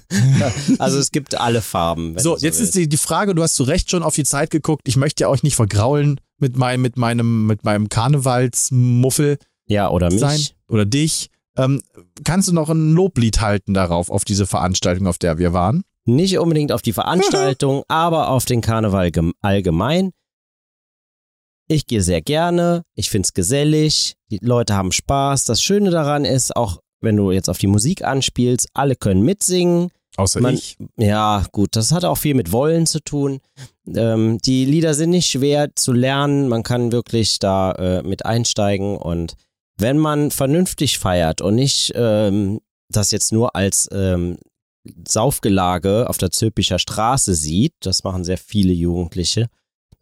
Also es gibt alle Farben. So, so, jetzt willst. Ist die, die Frage, du hast zu Recht schon auf die Zeit geguckt. Ich möchte ja euch nicht vergraulen mit, mein, mit, meinem, mit meinem Karnevalsmuffel. Ja, oder sein, mich. Oder dich. Ähm, kannst du noch ein Loblied halten darauf, auf diese Veranstaltung, auf der wir waren? Nicht unbedingt auf die Veranstaltung, aber auf den Karneval allgemein. Ich gehe sehr gerne, ich find's gesellig, die Leute haben Spaß. Das Schöne daran ist, auch wenn du jetzt auf die Musik anspielst, alle können mitsingen. Außer Man, ich. Ja, gut, das hat auch viel mit Wollen zu tun. Ähm, die Lieder sind nicht schwer zu lernen, man kann wirklich da äh, mit einsteigen. Und wenn man vernünftig feiert und nicht ähm, das jetzt nur als ähm, Saufgelage auf der Zülpicher Straße sieht, das machen sehr viele Jugendliche,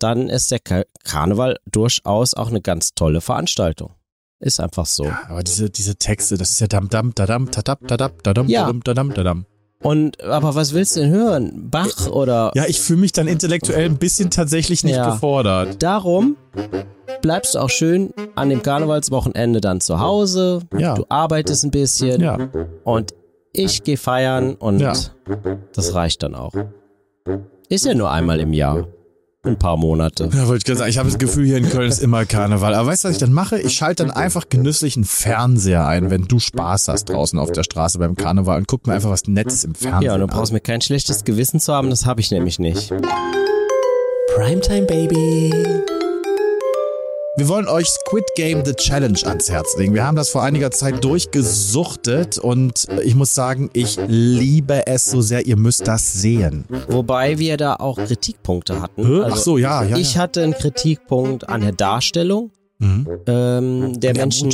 dann ist der Kar- Karneval durchaus auch eine ganz tolle Veranstaltung. Ist einfach so. Ja, aber diese, diese Texte, das ist ja dam dam dadam tadam tadam tadam tadam tadam tadam. Und aber was willst du denn hören? Bach oder? Ja, ich fühle mich dann intellektuell ein bisschen tatsächlich nicht ja. gefordert. Darum bleibst du auch schön an dem Karnevalswochenende dann zu Hause. Ja. Du arbeitest ein bisschen. Ja. Und ich gehe feiern und ja. das reicht dann auch. Ist ja nur einmal im Jahr. Ein paar Monate. Ja, wollte ich gerade sagen, ich habe das Gefühl, hier in Köln ist immer Karneval. Aber weißt du, was ich dann mache? Ich schalte dann einfach genüsslich einen Fernseher ein, wenn du Spaß hast draußen auf der Straße beim Karneval und guck mir einfach was Nettes im Fernsehen an. Ja, und du brauchst mir kein schlechtes Gewissen zu haben, das habe ich nämlich nicht. Primetime, Baby. Wir wollen euch Squid Game The Challenge ans Herz legen. Wir haben das vor einiger Zeit durchgesuchtet und ich muss sagen, ich liebe es so sehr, ihr müsst das sehen. Wobei wir da auch Kritikpunkte hatten. Also Ach so, ja, ja. Ich ja. hatte einen Kritikpunkt an der Darstellung. Mhm. Ähm, der, der, Menschen,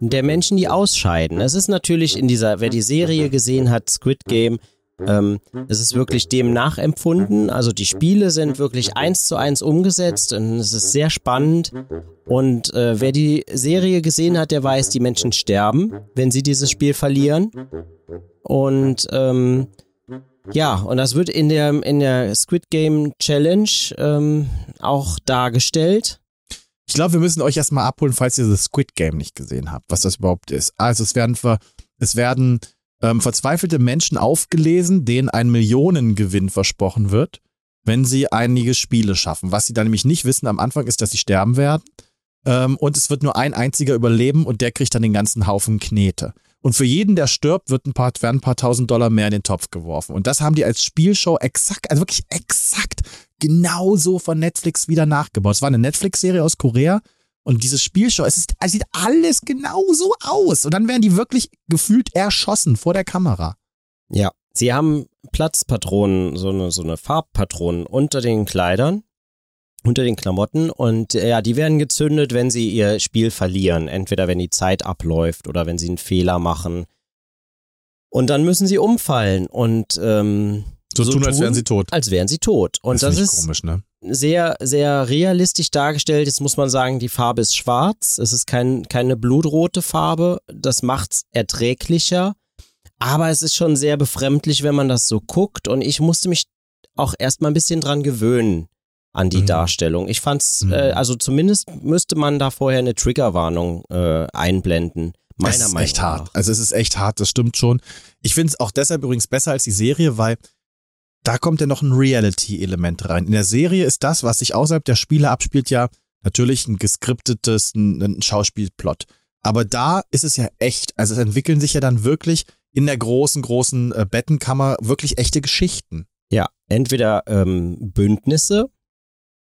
der Menschen, die ausscheiden. Es ist natürlich in dieser, wer die Serie gesehen hat, Squid Game, ähm, es ist wirklich dem nachempfunden. Also die Spiele sind wirklich eins zu eins umgesetzt und es ist sehr spannend. Und äh, wer die Serie gesehen hat, der weiß, die Menschen sterben, wenn sie dieses Spiel verlieren. Und ähm, ja, und das wird in der, in der Squid Game Challenge ähm, auch dargestellt. Ich glaube, wir müssen euch erstmal abholen, falls ihr das Squid Game nicht gesehen habt, was das überhaupt ist. Also es werden, ver- es werden ähm, verzweifelte Menschen aufgelesen, denen ein Millionengewinn versprochen wird, wenn sie einige Spiele schaffen. Was sie dann nämlich nicht wissen am Anfang ist, dass sie sterben werden. Ähm, und es wird nur ein einziger überleben und der kriegt dann den ganzen Haufen Knete. Und für jeden, der stirbt, wird ein paar, werden ein paar tausend Dollar mehr in den Topf geworfen. Und das haben die als Spielshow exakt, also wirklich exakt genauso von Netflix wieder nachgebaut. Es war eine Netflix-Serie aus Korea und diese Spielshow, es, ist, es sieht alles genauso aus. Und dann werden die wirklich gefühlt erschossen vor der Kamera. Ja, sie haben Platzpatronen, so eine, so eine Farbpatronen unter den Kleidern, unter den Klamotten und ja, die werden gezündet, wenn sie ihr Spiel verlieren. Entweder wenn die Zeit abläuft oder wenn sie einen Fehler machen. Und dann müssen sie umfallen und ähm, so, so tun, tun, als wären sie tot. Als wären sie tot. Und das, das ist komisch, ne? Sehr, sehr realistisch dargestellt. Jetzt muss man sagen, die Farbe ist schwarz. Es ist kein, keine blutrote Farbe. Das macht's erträglicher. Aber es ist schon sehr befremdlich, wenn man das so guckt. Und ich musste mich auch erstmal ein bisschen dran gewöhnen. An die mhm. Darstellung. Ich fand's, mhm. äh, also zumindest müsste man da vorher eine Triggerwarnung äh, einblenden. Meiner Meinung nach. Es ist echt hart. Also es ist echt hart, das stimmt schon. Ich finde es auch deshalb übrigens besser als die Serie, weil da kommt ja noch ein Reality-Element rein. In der Serie ist das, was sich außerhalb der Spiele abspielt, ja natürlich ein geskriptetes, ein, ein Schauspielplot. Aber da ist es ja echt. Also es entwickeln sich ja dann wirklich in der großen, großen äh, Bettenkammer wirklich echte Geschichten. Ja, entweder ähm, Bündnisse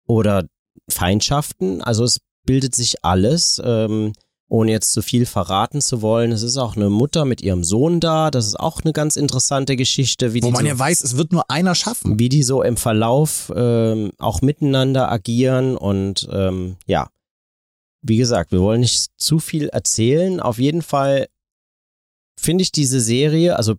oder Feindschaften, also es bildet sich alles, ähm, ohne jetzt zu viel verraten zu wollen. Es ist auch eine Mutter mit ihrem Sohn da, das ist auch eine ganz interessante Geschichte. Wie Wo die man so, ja weiß, es wird nur einer schaffen. Wie die so im Verlauf ähm, auch miteinander agieren und ähm, ja, wie gesagt, wir wollen nicht zu viel erzählen. Auf jeden Fall finde ich diese Serie, also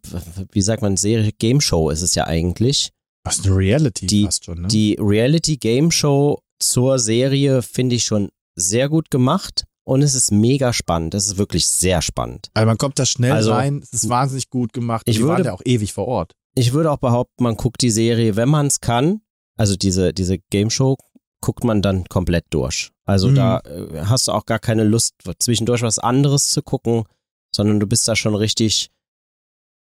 wie sagt man, Serie, Game Show ist es ja eigentlich. Was eine Reality die, fast schon, ne? Die Reality-Game-Show zur Serie finde ich schon sehr gut gemacht und es ist mega spannend. Es ist wirklich sehr spannend. Also man kommt da schnell also, rein, es ist wahnsinnig gut gemacht. Ich die würde, waren ja auch ewig vor Ort. Ich würde auch behaupten, man guckt die Serie, wenn man es kann, also diese, diese Game-Show, guckt man dann komplett durch. Also mhm. da hast du auch gar keine Lust, zwischendurch was anderes zu gucken, sondern du bist da schon richtig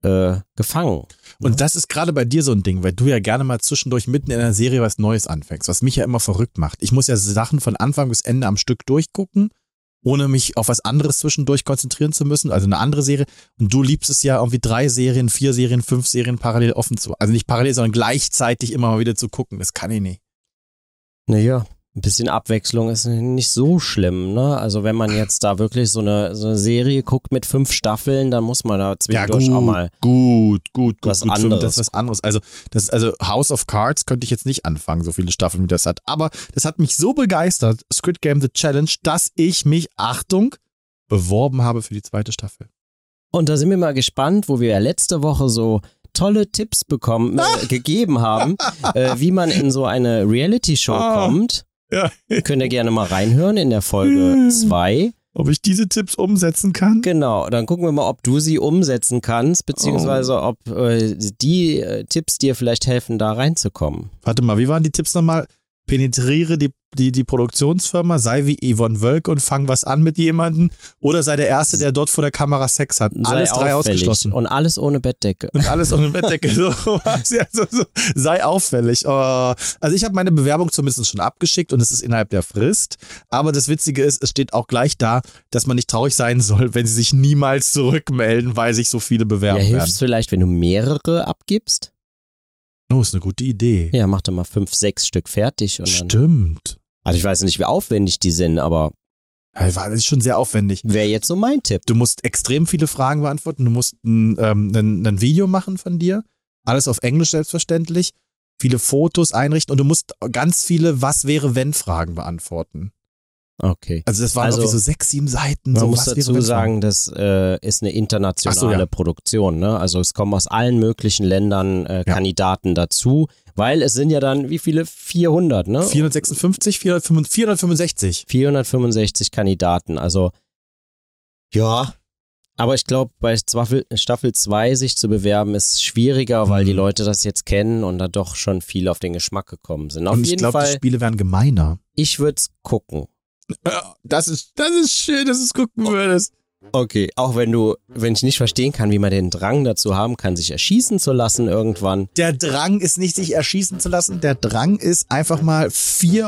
Äh, gefangen. Und ja. Das ist gerade bei dir so ein Ding, weil du ja gerne mal zwischendurch mitten in einer Serie was Neues anfängst, was mich ja immer verrückt macht. Ich muss ja Sachen von Anfang bis Ende am Stück durchgucken, ohne mich auf was anderes zwischendurch konzentrieren zu müssen, also eine andere Serie. Und du liebst es ja irgendwie drei Serien, vier Serien, fünf Serien parallel offen zu, also nicht parallel, sondern gleichzeitig immer mal wieder zu gucken. Das kann ich nicht. Naja, ein bisschen Abwechslung ist nicht so schlimm, ne? Also wenn man jetzt da wirklich so eine, so eine Serie guckt mit fünf Staffeln, dann muss man da zwischendurch ja, gut, auch mal gut, gut, gut, was gut, anderes. Das ist was anderes. Also das, also House of Cards könnte ich jetzt nicht anfangen, so viele Staffeln wie das hat. Aber das hat mich so begeistert, Squid Game The Challenge, dass ich mich, Achtung, beworben habe für die zweite Staffel. Und da sind wir mal gespannt, wo wir ja letzte Woche so tolle Tipps bekommen, äh, gegeben haben, äh, wie man in so eine Reality-Show ah. kommt. Ja. Könnt ihr gerne mal reinhören in der Folge zwei. Ob ich diese Tipps umsetzen kann? Genau, dann gucken wir mal, ob du sie umsetzen kannst, beziehungsweise oh. ob äh, die äh, Tipps dir vielleicht helfen, da reinzukommen. Warte mal, wie waren die Tipps nochmal? Penetriere die, die, die Produktionsfirma, sei wie Yvonne Wölk und fang was an mit jemandem oder sei der Erste, der dort vor der Kamera Sex hat. Sei alles drei ausgeschlossen. Und alles ohne Bettdecke. Und alles ohne Bettdecke. So, ja, so, so. Sei auffällig. Oh. Also ich habe meine Bewerbung zumindest schon abgeschickt und es ist innerhalb der Frist. Aber das Witzige ist, es steht auch gleich da, dass man nicht traurig sein soll, wenn sie sich niemals zurückmelden, weil sich so viele bewerben ja, werden. Ja, hilft es vielleicht, wenn du mehrere abgibst? Oh, ist eine gute Idee. Ja, mach doch mal fünf, sechs Stück fertig. Und dann stimmt. Also ich weiß nicht, wie aufwendig die sind, aber... Das ist schon sehr aufwendig. Wäre jetzt so mein Tipp. Du musst extrem viele Fragen beantworten. Du musst ein, ähm, ein, ein Video machen von dir. Alles auf Englisch selbstverständlich. Viele Fotos einrichten und du musst ganz viele Was-wäre-wenn-Fragen beantworten. Okay. Also das waren also, irgendwie so sechs, sieben Seiten. Man so muss was dazu sagen, das äh, ist eine internationale so, ja. Produktion. Ne? Also es kommen aus allen möglichen Ländern äh, ja. Kandidaten dazu, weil es sind ja dann, wie viele? vierhundert, ne? vierhundertsechsundfünfzig, vierhundertfünfundsechzig. vierhundertfünfundsechzig Kandidaten, also ja. Aber ich glaube, bei Staffel zwei sich zu bewerben, ist schwieriger, weil mhm. die Leute das jetzt kennen und da doch schon viel auf den Geschmack gekommen sind. Auf und ich glaube, die Spiele werden gemeiner. Ich würde es gucken. Das ist, das ist schön, dass du es gucken würdest. Okay, auch wenn du, wenn ich nicht verstehen kann, wie man den Drang dazu haben kann, sich erschießen zu lassen irgendwann. Der Drang ist nicht, sich erschießen zu lassen. Der Drang ist, einfach mal vier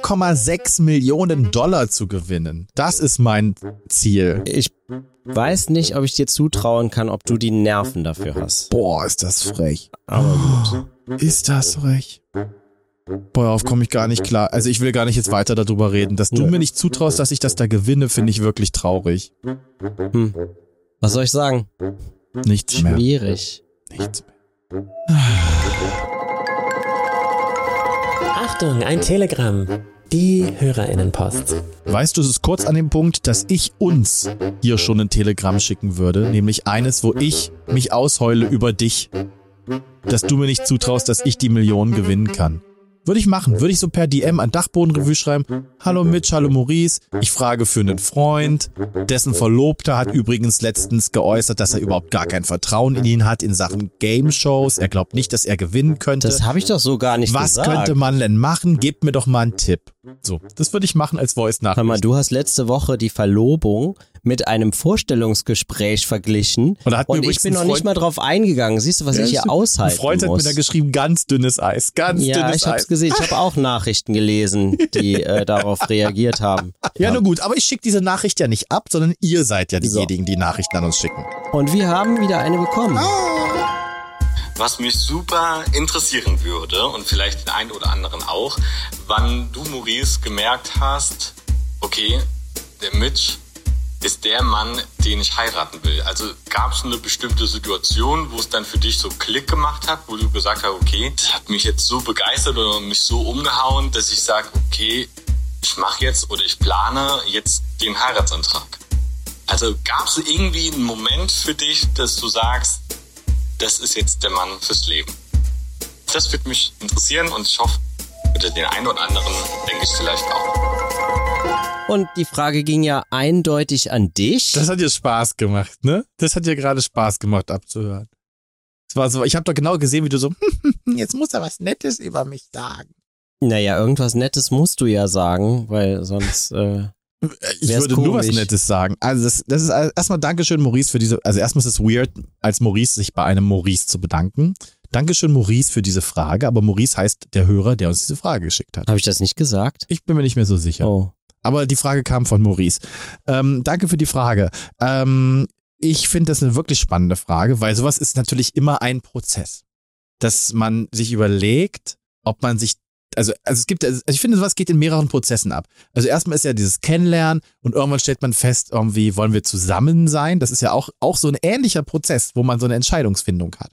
Komma sechs Millionen Dollar zu gewinnen. Das ist mein Ziel. Ich weiß nicht, ob ich dir zutrauen kann, ob du die Nerven dafür hast. Boah, ist das frech. Aber gut. Ist das frech? Boah, darauf komme ich gar nicht klar. Also ich will gar nicht jetzt weiter darüber reden. Dass du mir nicht zutraust, dass ich das da gewinne, finde ich wirklich traurig. Hm. Was soll ich sagen? Nichts mehr. Schwierig. Nichts mehr. Achtung, ein Telegramm. Die HörerInnenpost. Weißt du, es ist kurz an dem Punkt, dass ich uns hier schon ein Telegramm schicken würde. Nämlich eines, wo ich mich ausheule über dich. Dass du mir nicht zutraust, dass ich die Millionen gewinnen kann. Würde ich machen. Würde ich so per D M an Dachboden-Revue schreiben. Hallo Mitch, hallo Maurice. Ich frage für einen Freund. Dessen Verlobter hat übrigens letztens geäußert, dass er überhaupt gar kein Vertrauen in ihn hat in Sachen Game-Shows. Er glaubt nicht, dass er gewinnen könnte. Das habe ich doch so gar nicht Was gesagt. Was könnte man denn machen? Gebt mir doch mal einen Tipp. So, das würde ich machen als Voice-Nachricht. Hör mal, du hast letzte Woche die Verlobung mit einem Vorstellungsgespräch verglichen und, und ich bin noch Freund, nicht mal drauf eingegangen. Siehst du, was ja, ich hier aushalten muss? Ein Freund hat muss. mir da geschrieben, ganz dünnes Eis, ganz ja, dünnes Eis. Ja, ich hab's Eis. gesehen. Ich habe auch Nachrichten gelesen, die äh, darauf reagiert haben. Ja, ja, nur gut, aber ich schicke diese Nachricht ja nicht ab, sondern ihr seid ja diejenigen, so. die Nachrichten an uns schicken. Und wir haben wieder eine bekommen. Was mich super interessieren würde und vielleicht den einen oder anderen auch, wann du, Maurice, gemerkt hast, okay, der Mitch ist der Mann, den ich heiraten will. Also gab es eine bestimmte Situation, wo es dann für dich so Klick gemacht hat, wo du gesagt hast, okay, das hat mich jetzt so begeistert oder mich so umgehauen, dass ich sage, okay, ich mache jetzt oder ich plane jetzt den Heiratsantrag. Also gab es irgendwie einen Moment für dich, dass du sagst, das ist jetzt der Mann fürs Leben. Das würde mich interessieren und ich hoffe, für den einen oder anderen denke ich vielleicht auch. Und die Frage ging ja eindeutig an dich. Das hat dir Spaß gemacht, ne? Das hat dir gerade Spaß gemacht, abzuhören. Das war so, ich habe doch genau gesehen, wie du so, jetzt muss er was Nettes über mich sagen. Naja, irgendwas Nettes musst du ja sagen, weil sonst äh, ich würde komisch. nur was Nettes sagen. Also das, das ist erstmal Dankeschön, Maurice, für diese, also erstmal ist es weird, als Maurice sich bei einem Maurice zu bedanken. Dankeschön, Maurice, für diese Frage, aber Maurice heißt der Hörer, der uns diese Frage geschickt hat. Habe ich das nicht gesagt? Ich bin mir nicht mehr so sicher. Oh. Aber die Frage kam von Maurice. Ähm, danke für die Frage. Ähm, ich finde das eine wirklich spannende Frage, weil sowas ist natürlich immer ein Prozess. Dass man sich überlegt, ob man sich, also, also es gibt, also ich finde, sowas geht in mehreren Prozessen ab. Also erstmal ist ja dieses Kennenlernen und irgendwann stellt man fest, irgendwie wollen wir zusammen sein. Das ist ja auch, auch so ein ähnlicher Prozess, wo man so eine Entscheidungsfindung hat.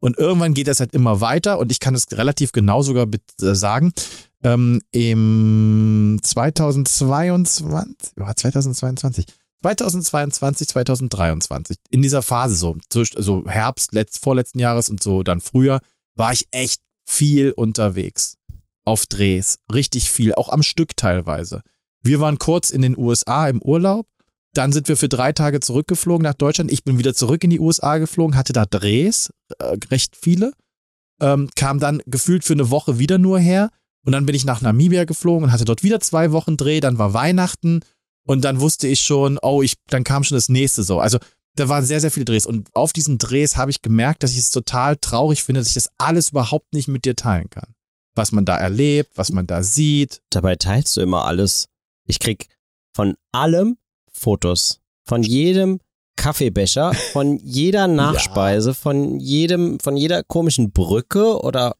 Und irgendwann geht das halt immer weiter und ich kann es relativ genau sogar sagen, Ähm, im zweitausendzweiundzwanzig, zweitausenddreiundzwanzig, in dieser Phase so, so Herbst letzt, vorletzten Jahres und so dann Frühjahr, war ich echt viel unterwegs. Auf Drehs, richtig viel, auch am Stück teilweise. Wir waren kurz in den U S A im Urlaub, dann sind wir für drei Tage zurückgeflogen nach Deutschland. Ich bin wieder zurück in die U S A geflogen, hatte da Drehs, äh, recht viele, ähm, kam dann gefühlt für eine Woche wieder nur her. Und dann bin ich nach Namibia geflogen und hatte dort wieder zwei Wochen Dreh, dann war Weihnachten und dann wusste ich schon, oh, ich, dann kam schon das nächste so. Also da waren sehr, sehr viele Drehs und auf diesen Drehs habe ich gemerkt, dass ich es total traurig finde, dass ich das alles überhaupt nicht mit dir teilen kann. Was man da erlebt, was man da sieht. Dabei teilst du immer alles. Ich krieg von allem Fotos, von jedem Kaffeebecher, von jeder Nachspeise, ja. von jedem, von jeder komischen Brücke oder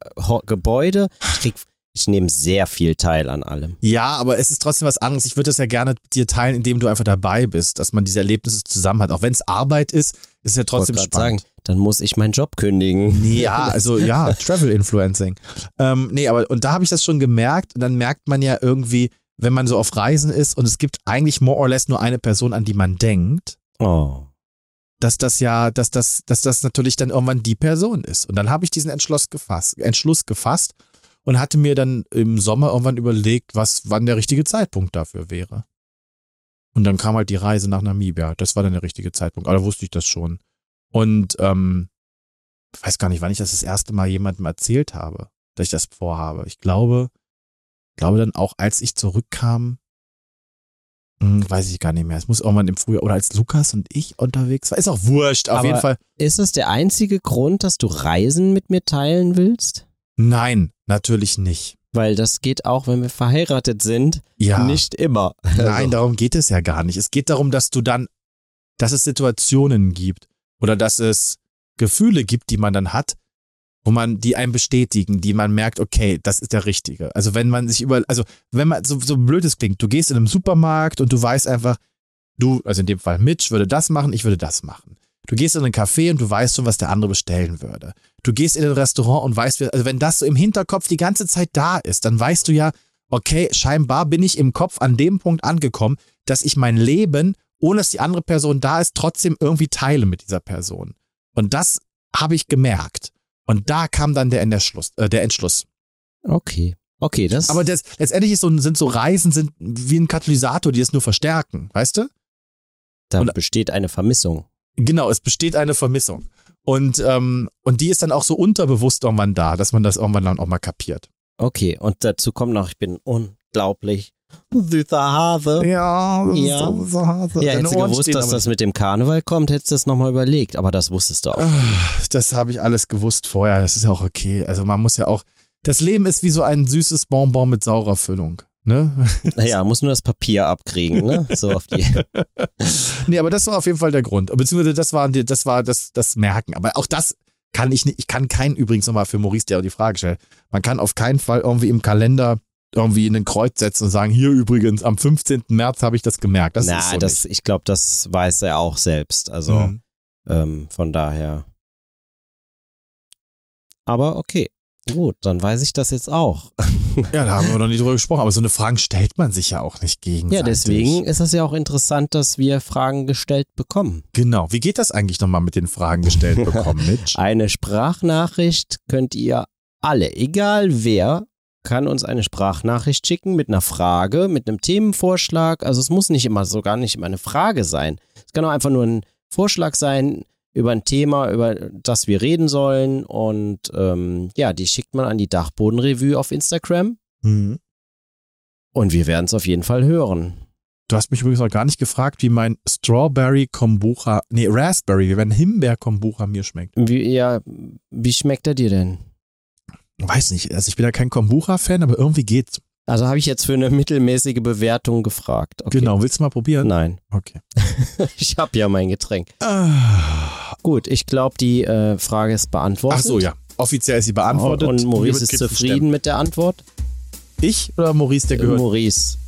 Gebäude. Ich krieg Ich nehme sehr viel teil an allem. Ja, aber es ist trotzdem was anderes. Ich würde das ja gerne mit dir teilen, indem du einfach dabei bist, dass man diese Erlebnisse zusammen hat. Auch wenn es Arbeit ist, ist es ja trotzdem spannend. Ich wollte gerade sagen, dann muss ich meinen Job kündigen. Ja, also ja, Travel Influencing. Ähm, nee, aber und da habe ich das schon gemerkt. Und dann merkt man ja irgendwie, wenn man so auf Reisen ist und es gibt eigentlich more or less nur eine Person, an die man denkt. Oh. Dass das ja, dass das, dass das natürlich dann irgendwann die Person ist. Und dann habe ich diesen Entschluss gefasst, Entschluss gefasst und hatte mir dann im Sommer irgendwann überlegt, was, wann der richtige Zeitpunkt dafür wäre. Und dann kam halt die Reise nach Namibia. Das war dann der richtige Zeitpunkt. Aber da wusste ich das schon. Und ähm, ich weiß gar nicht, wann ich das das erste Mal jemandem erzählt habe, dass ich das vorhabe. Ich glaube, glaube dann auch, als ich zurückkam, weiß ich gar nicht mehr. Es muss irgendwann im Frühjahr, oder als Lukas und ich unterwegs war. Ist auch wurscht, auf Aber jeden Fall. Ist es der einzige Grund, dass du Reisen mit mir teilen willst? Nein, natürlich nicht. Weil das geht auch, wenn wir verheiratet sind, ja. Nicht immer. Nein, also. Darum geht es ja gar nicht. Es geht darum, dass du dann, dass es Situationen gibt oder dass es Gefühle gibt, die man dann hat, wo man, die einen bestätigen, die man merkt, okay, das ist der Richtige. Also wenn man sich über, also wenn man, so, so blöd es klingt, du gehst in einem Supermarkt und du weißt einfach, du, also in dem Fall Mitch würde das machen, ich würde das machen. Du gehst in ein Café und du weißt schon, was der andere bestellen würde. Du gehst in ein Restaurant und weißt, also wenn das so im Hinterkopf die ganze Zeit da ist, dann weißt du ja, okay, scheinbar bin ich im Kopf an dem Punkt angekommen, dass ich mein Leben, ohne dass die andere Person da ist, trotzdem irgendwie teile mit dieser Person. Und das habe ich gemerkt. Und da kam dann der Entschluss. Äh, der Entschluss. Okay. Okay, das. Aber das, letztendlich ist so, sind so Reisen sind wie ein Katalysator, die es nur verstärken, weißt du? Da und, besteht eine Vermissung. Genau, es besteht eine Vermissung. Und, ähm, und die ist dann auch so unterbewusst irgendwann da, dass man das irgendwann dann auch mal kapiert. Okay, und dazu kommt noch, ich bin unglaublich süßer Hase. Ja, ja. Süßer Hase. Ja, hättest du gewusst, dass das mit dem Karneval kommt, hättest du das nochmal überlegt, aber das wusstest du auch. Das habe ich alles gewusst vorher, das ist ja auch okay. Also man muss ja auch, das Leben ist wie so ein süßes Bonbon mit saurer Füllung, ne? Naja, muss nur das Papier abkriegen, ne? So auf die. Nee, aber das war auf jeden Fall der Grund, beziehungsweise das war, das, war das, das Merken, aber auch das kann ich nicht, ich kann keinen, übrigens nochmal für Maurice, der auch die Frage stellt, man kann auf keinen Fall irgendwie im Kalender irgendwie in ein Kreuz setzen und sagen, hier übrigens, am fünfzehnten März habe ich das gemerkt. Das Na, ist so das, ich glaube, das weiß er auch selbst. Also mhm. ähm, von daher. Aber okay, gut, dann weiß ich das jetzt auch. Ja, da haben wir noch nicht drüber gesprochen, aber so eine Frage stellt man sich ja auch nicht gegenseitig. Ja, deswegen ist es ja auch interessant, dass wir Fragen gestellt bekommen. Genau, wie geht das eigentlich nochmal mit den Fragen gestellt bekommen, Mitch? Eine Sprachnachricht könnt ihr alle, egal wer, kann uns eine Sprachnachricht schicken mit einer Frage, mit einem Themenvorschlag. Also es muss nicht immer so gar nicht immer eine Frage sein. Es kann auch einfach nur ein Vorschlag sein über ein Thema, über das wir reden sollen. Und ähm, ja, die schickt man an die Dachboden-Revue auf Instagram. Mhm. Und wir werden es auf jeden Fall hören. Du hast mich übrigens noch gar nicht gefragt, wie mein Strawberry-Kombucha, nee, Raspberry, wie mein Himbeer-Kombucha mir schmeckt. Wie, ja, wie schmeckt er dir denn? Weiß nicht, also ich bin ja kein Kombucha-Fan, aber irgendwie geht's. Also habe ich jetzt für eine mittelmäßige Bewertung gefragt. Okay. Genau, willst du mal probieren? Nein. Okay. Ich habe ja mein Getränk. Ah. Gut, ich glaube, die äh, Frage ist beantwortet. Ach so, ja. Offiziell ist sie beantwortet. Und Maurice ist zufrieden mit der Antwort? Ich oder Maurice, der gehört? Maurice,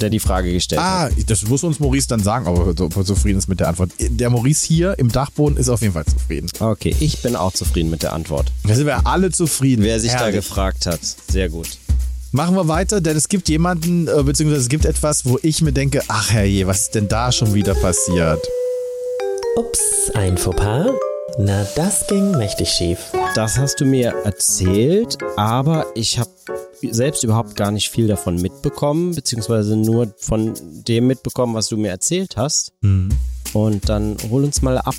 der die Frage gestellt ah, hat. Ah, das muss uns Maurice dann sagen, ob er zufrieden ist mit der Antwort. Der Maurice hier im Dachboden ist auf jeden Fall zufrieden. Okay, ich bin auch zufrieden mit der Antwort. Da sind wir alle zufrieden. Wer sich Herrlich. Da gefragt hat, sehr gut. Machen wir weiter, denn es gibt jemanden, beziehungsweise es gibt etwas, wo ich mir denke, ach herrje, was ist denn da schon wieder passiert? Ups, ein Fauxpas. Na, das ging mächtig schief. Das hast du mir erzählt, aber ich habe selbst überhaupt gar nicht viel davon mitbekommen, beziehungsweise nur von dem mitbekommen, was du mir erzählt hast. Mhm. Und dann hol uns mal ab.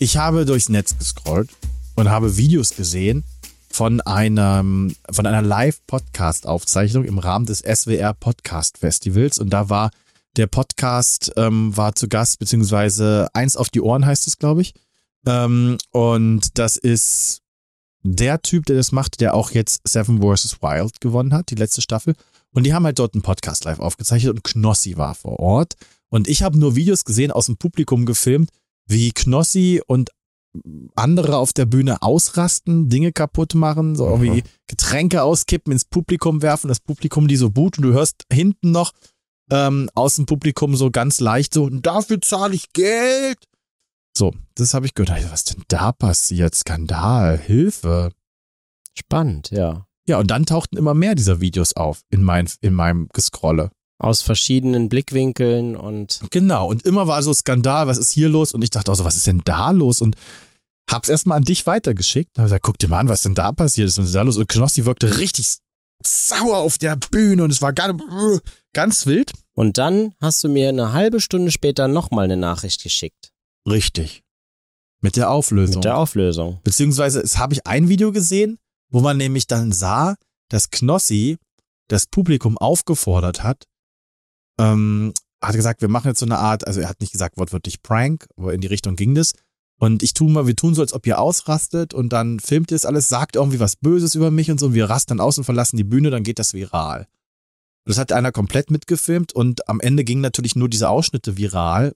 Ich habe durchs Netz gescrollt und habe Videos gesehen von, einem, von einer Live-Podcast-Aufzeichnung im Rahmen des S W R-Podcast-Festivals. Und da war der Podcast ähm, war zu Gast, beziehungsweise Eins auf die Ohren heißt es, glaube ich. Ähm, und das ist der Typ, der das macht, der auch jetzt Seven versus. Wild gewonnen hat, die letzte Staffel. Und die haben halt dort einen Podcast live aufgezeichnet und Knossi war vor Ort. Und ich habe nur Videos gesehen, aus dem Publikum gefilmt, wie Knossi und andere auf der Bühne ausrasten, Dinge kaputt machen, so mhm. irgendwie Getränke auskippen, ins Publikum werfen, das Publikum die so buht und du hörst hinten noch ähm, aus dem Publikum so ganz leicht so, dafür zahle ich Geld. So, das habe ich gehört. Was denn da passiert? Skandal, Hilfe. Spannend, ja. Ja, und dann tauchten immer mehr dieser Videos auf in, mein, in meinem Gescrolle. Aus verschiedenen Blickwinkeln und... Genau, und immer war so Skandal, was ist hier los? Und ich dachte auch so, was ist denn da los? Und hab's erstmal an dich weitergeschickt. Da hab ich gesagt, guck dir mal an, was denn da passiert ist. Und was ist da los? Und Knossi wirkte richtig sauer auf der Bühne und es war ganz, ganz wild. Und dann hast du mir eine halbe Stunde später nochmal eine Nachricht geschickt. Richtig. Mit der Auflösung. Mit der Auflösung. Beziehungsweise, es habe ich ein Video gesehen, wo man nämlich dann sah, dass Knossi das Publikum aufgefordert hat, Ähm, hat gesagt, wir machen jetzt so eine Art, also er hat nicht gesagt wortwörtlich Prank, aber in die Richtung ging das. Und ich tu mal, wir tun so, als ob ihr ausrastet und dann filmt ihr das alles, sagt irgendwie was Böses über mich und so und wir rasten dann aus und verlassen die Bühne, dann geht das viral. Das hat einer komplett mitgefilmt und am Ende gingen natürlich nur diese Ausschnitte viral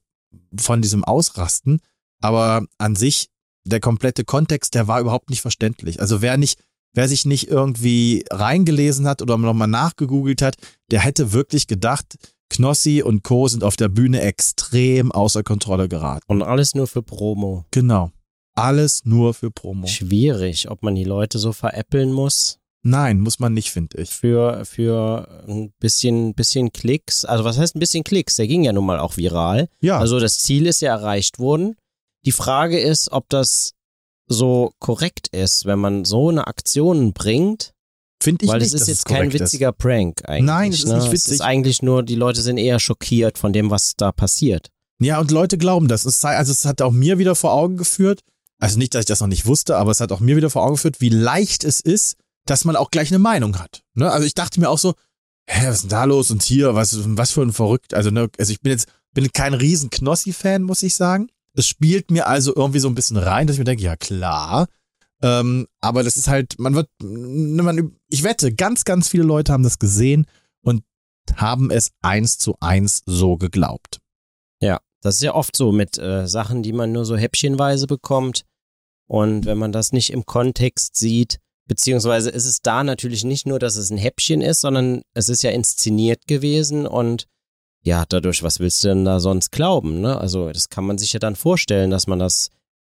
von diesem Ausrasten, aber an sich der komplette Kontext, der war überhaupt nicht verständlich. Also wer nicht Wer sich nicht irgendwie reingelesen hat oder nochmal nachgegoogelt hat, der hätte wirklich gedacht, Knossi und Co. sind auf der Bühne extrem außer Kontrolle geraten. Und alles nur für Promo. Genau. Alles nur für Promo. Schwierig, ob man die Leute so veräppeln muss. Nein, muss man nicht, finde ich. Für, für ein bisschen, bisschen Klicks. Also was heißt ein bisschen Klicks? Der ging ja nun mal auch viral. Ja. Also das Ziel ist ja erreicht worden. Die Frage ist, ob das so korrekt ist, wenn man so eine Aktion bringt, finde ich weil nicht, es ist jetzt es kein witziger ist. Prank eigentlich. Nein, es ist ne? nicht witzig. Es ist eigentlich nur, die Leute sind eher schockiert von dem, was da passiert. Ja, und Leute glauben das. Es, also es hat auch mir wieder vor Augen geführt, also nicht, dass ich das noch nicht wusste, aber es hat auch mir wieder vor Augen geführt, wie leicht es ist, dass man auch gleich eine Meinung hat. Ne? Also ich dachte mir auch so, hä, was ist denn da los und hier, was, was für ein Verrückt. Also, ne? also ich bin jetzt bin kein riesen Knossi-Fan, muss ich sagen. Es spielt mir also irgendwie so ein bisschen rein, dass ich mir denke, ja klar, ähm, aber das ist halt, man wird, man, ich wette, ganz, ganz viele Leute haben das gesehen und haben es eins zu eins so geglaubt. Ja, das ist ja oft so mit äh, Sachen, die man nur so häppchenweise bekommt und wenn man das nicht im Kontext sieht, beziehungsweise ist es da natürlich nicht nur, dass es ein Häppchen ist, sondern es ist ja inszeniert gewesen und ja, dadurch, was willst du denn da sonst glauben, ne? Also das kann man sich ja dann vorstellen, dass man das,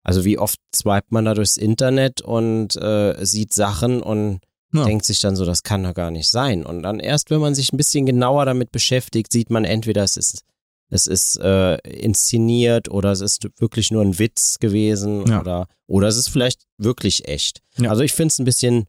also wie oft swipet man da durchs Internet und äh, sieht Sachen und ja. denkt sich dann so, das kann doch gar nicht sein. Und dann erst, wenn man sich ein bisschen genauer damit beschäftigt, sieht man entweder, es ist, es ist äh, inszeniert oder es ist wirklich nur ein Witz gewesen ja. oder, oder es ist vielleicht wirklich echt. Ja. Also ich finde es ein bisschen...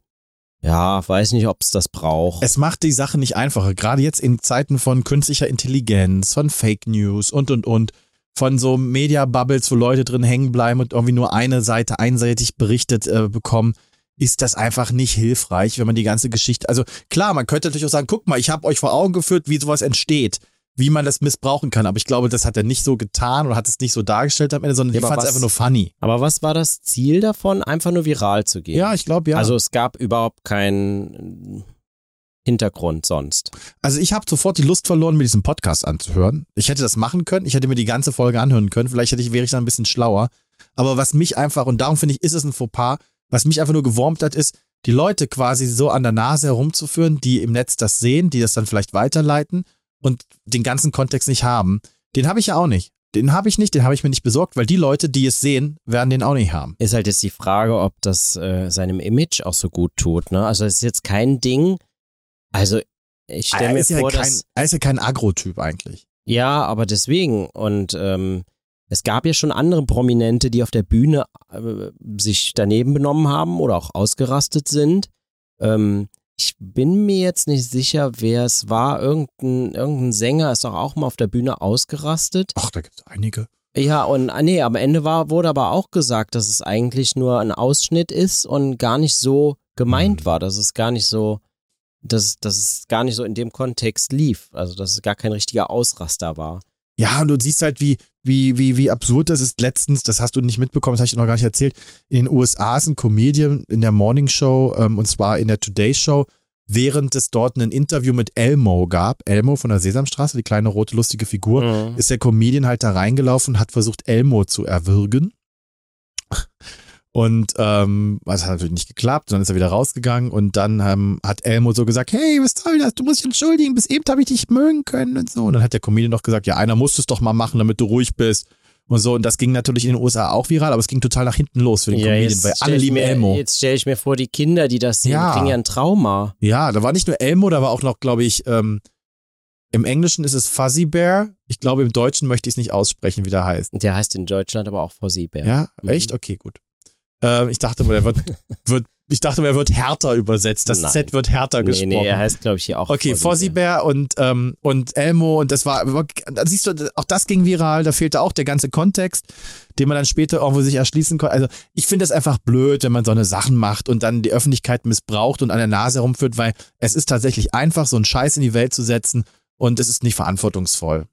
Ja, weiß nicht, ob es das braucht. Es macht die Sache nicht einfacher, gerade jetzt in Zeiten von künstlicher Intelligenz, von Fake News und, und, und, von so Media-Bubbles, wo Leute drin hängen bleiben und irgendwie nur eine Seite einseitig berichtet äh, bekommen, ist das einfach nicht hilfreich, wenn man die ganze Geschichte, also klar, man könnte natürlich auch sagen, guck mal, ich habe euch vor Augen geführt, wie sowas entsteht, wie man das missbrauchen kann, aber ich glaube, das hat er nicht so getan oder hat es nicht so dargestellt am Ende, sondern ja, ich fand es einfach nur funny. Aber was war das Ziel davon, einfach nur viral zu gehen? Ja, ich glaube, ja. Also es gab überhaupt keinen Hintergrund sonst. Also ich habe sofort die Lust verloren, mir diesen Podcast anzuhören. Ich hätte das machen können, ich hätte mir die ganze Folge anhören können, vielleicht hätte ich, wäre ich dann ein bisschen schlauer, aber was mich einfach, und darum finde ich, ist es ein Fauxpas, was mich einfach nur gewurmt hat, ist, die Leute quasi so an der Nase herumzuführen, die im Netz das sehen, die das dann vielleicht weiterleiten und den ganzen Kontext nicht haben, den habe ich ja auch nicht. Den habe ich nicht, den habe ich mir nicht besorgt, weil die Leute, die es sehen, werden den auch nicht haben. Ist halt jetzt die Frage, ob das äh, seinem Image auch so gut tut, ne? Also das ist jetzt kein Ding, also ich stelle mir vor, ja kein, dass... Er ist ja kein Agro-Typ eigentlich. Ja, aber deswegen und ähm, es gab ja schon andere Prominente, die auf der Bühne äh, sich daneben benommen haben oder auch ausgerastet sind, ähm, ich bin mir jetzt nicht sicher, wer es war. Irgendein, irgendein Sänger ist doch auch mal auf der Bühne ausgerastet. Ach, da gibt es einige. Ja, und nee, am Ende war, wurde aber auch gesagt, dass es eigentlich nur ein Ausschnitt ist und gar nicht so gemeint mhm. war, dass es gar nicht so, dass, dass es gar nicht so in dem Kontext lief. Also, dass es gar kein richtiger Ausraster war. Ja, und du siehst halt, wie, wie, wie, wie absurd das ist. Letztens, das hast du nicht mitbekommen, das habe ich dir noch gar nicht erzählt, in den U S A ist ein Comedian in der Morning Show, ähm, und zwar in der Today Show, während es dort ein Interview mit Elmo gab, Elmo von der Sesamstraße, die kleine rote lustige Figur, mhm. ist der Comedian halt da reingelaufen und hat versucht, Elmo zu erwürgen. Und ähm, das hat natürlich nicht geklappt, dann ist er wieder rausgegangen und dann ähm, hat Elmo so gesagt, hey, was soll das, du musst dich entschuldigen, bis eben habe ich dich mögen können und so. Und dann hat der Comedian noch gesagt, ja, einer muss es doch mal machen, damit du ruhig bist und so. Und das ging natürlich in den U S A auch viral, aber es ging total nach hinten los für den ja, Comedian, weil alle lieben mir, Elmo. Jetzt stelle ich mir vor, die Kinder, die das sehen, ja. kriegen ja ein Trauma. Ja, da war nicht nur Elmo, da war auch noch, glaube ich, ähm, im Englischen ist es Fozzie Bär. Ich glaube, im Deutschen möchte ich es nicht aussprechen, wie der heißt. Der heißt in Deutschland aber auch Fozzie Bär. Ja, mhm. echt? Okay, gut. Ich dachte mal, er wird, wird, ich dachte mal, er wird härter übersetzt. Das Nein. Z wird härter gesprochen. Nee, nee, er heißt, glaube ich, hier auch. Okay, Fozzie Bär und, ähm, und Elmo und das war, siehst du, auch das ging viral, da fehlte auch der ganze Kontext, den man dann später irgendwo sich erschließen konnte. Also ich finde das einfach blöd, wenn man so eine Sachen macht und dann die Öffentlichkeit missbraucht und an der Nase herumführt, weil es ist tatsächlich einfach, so einen Scheiß in die Welt zu setzen und es ist nicht verantwortungsvoll.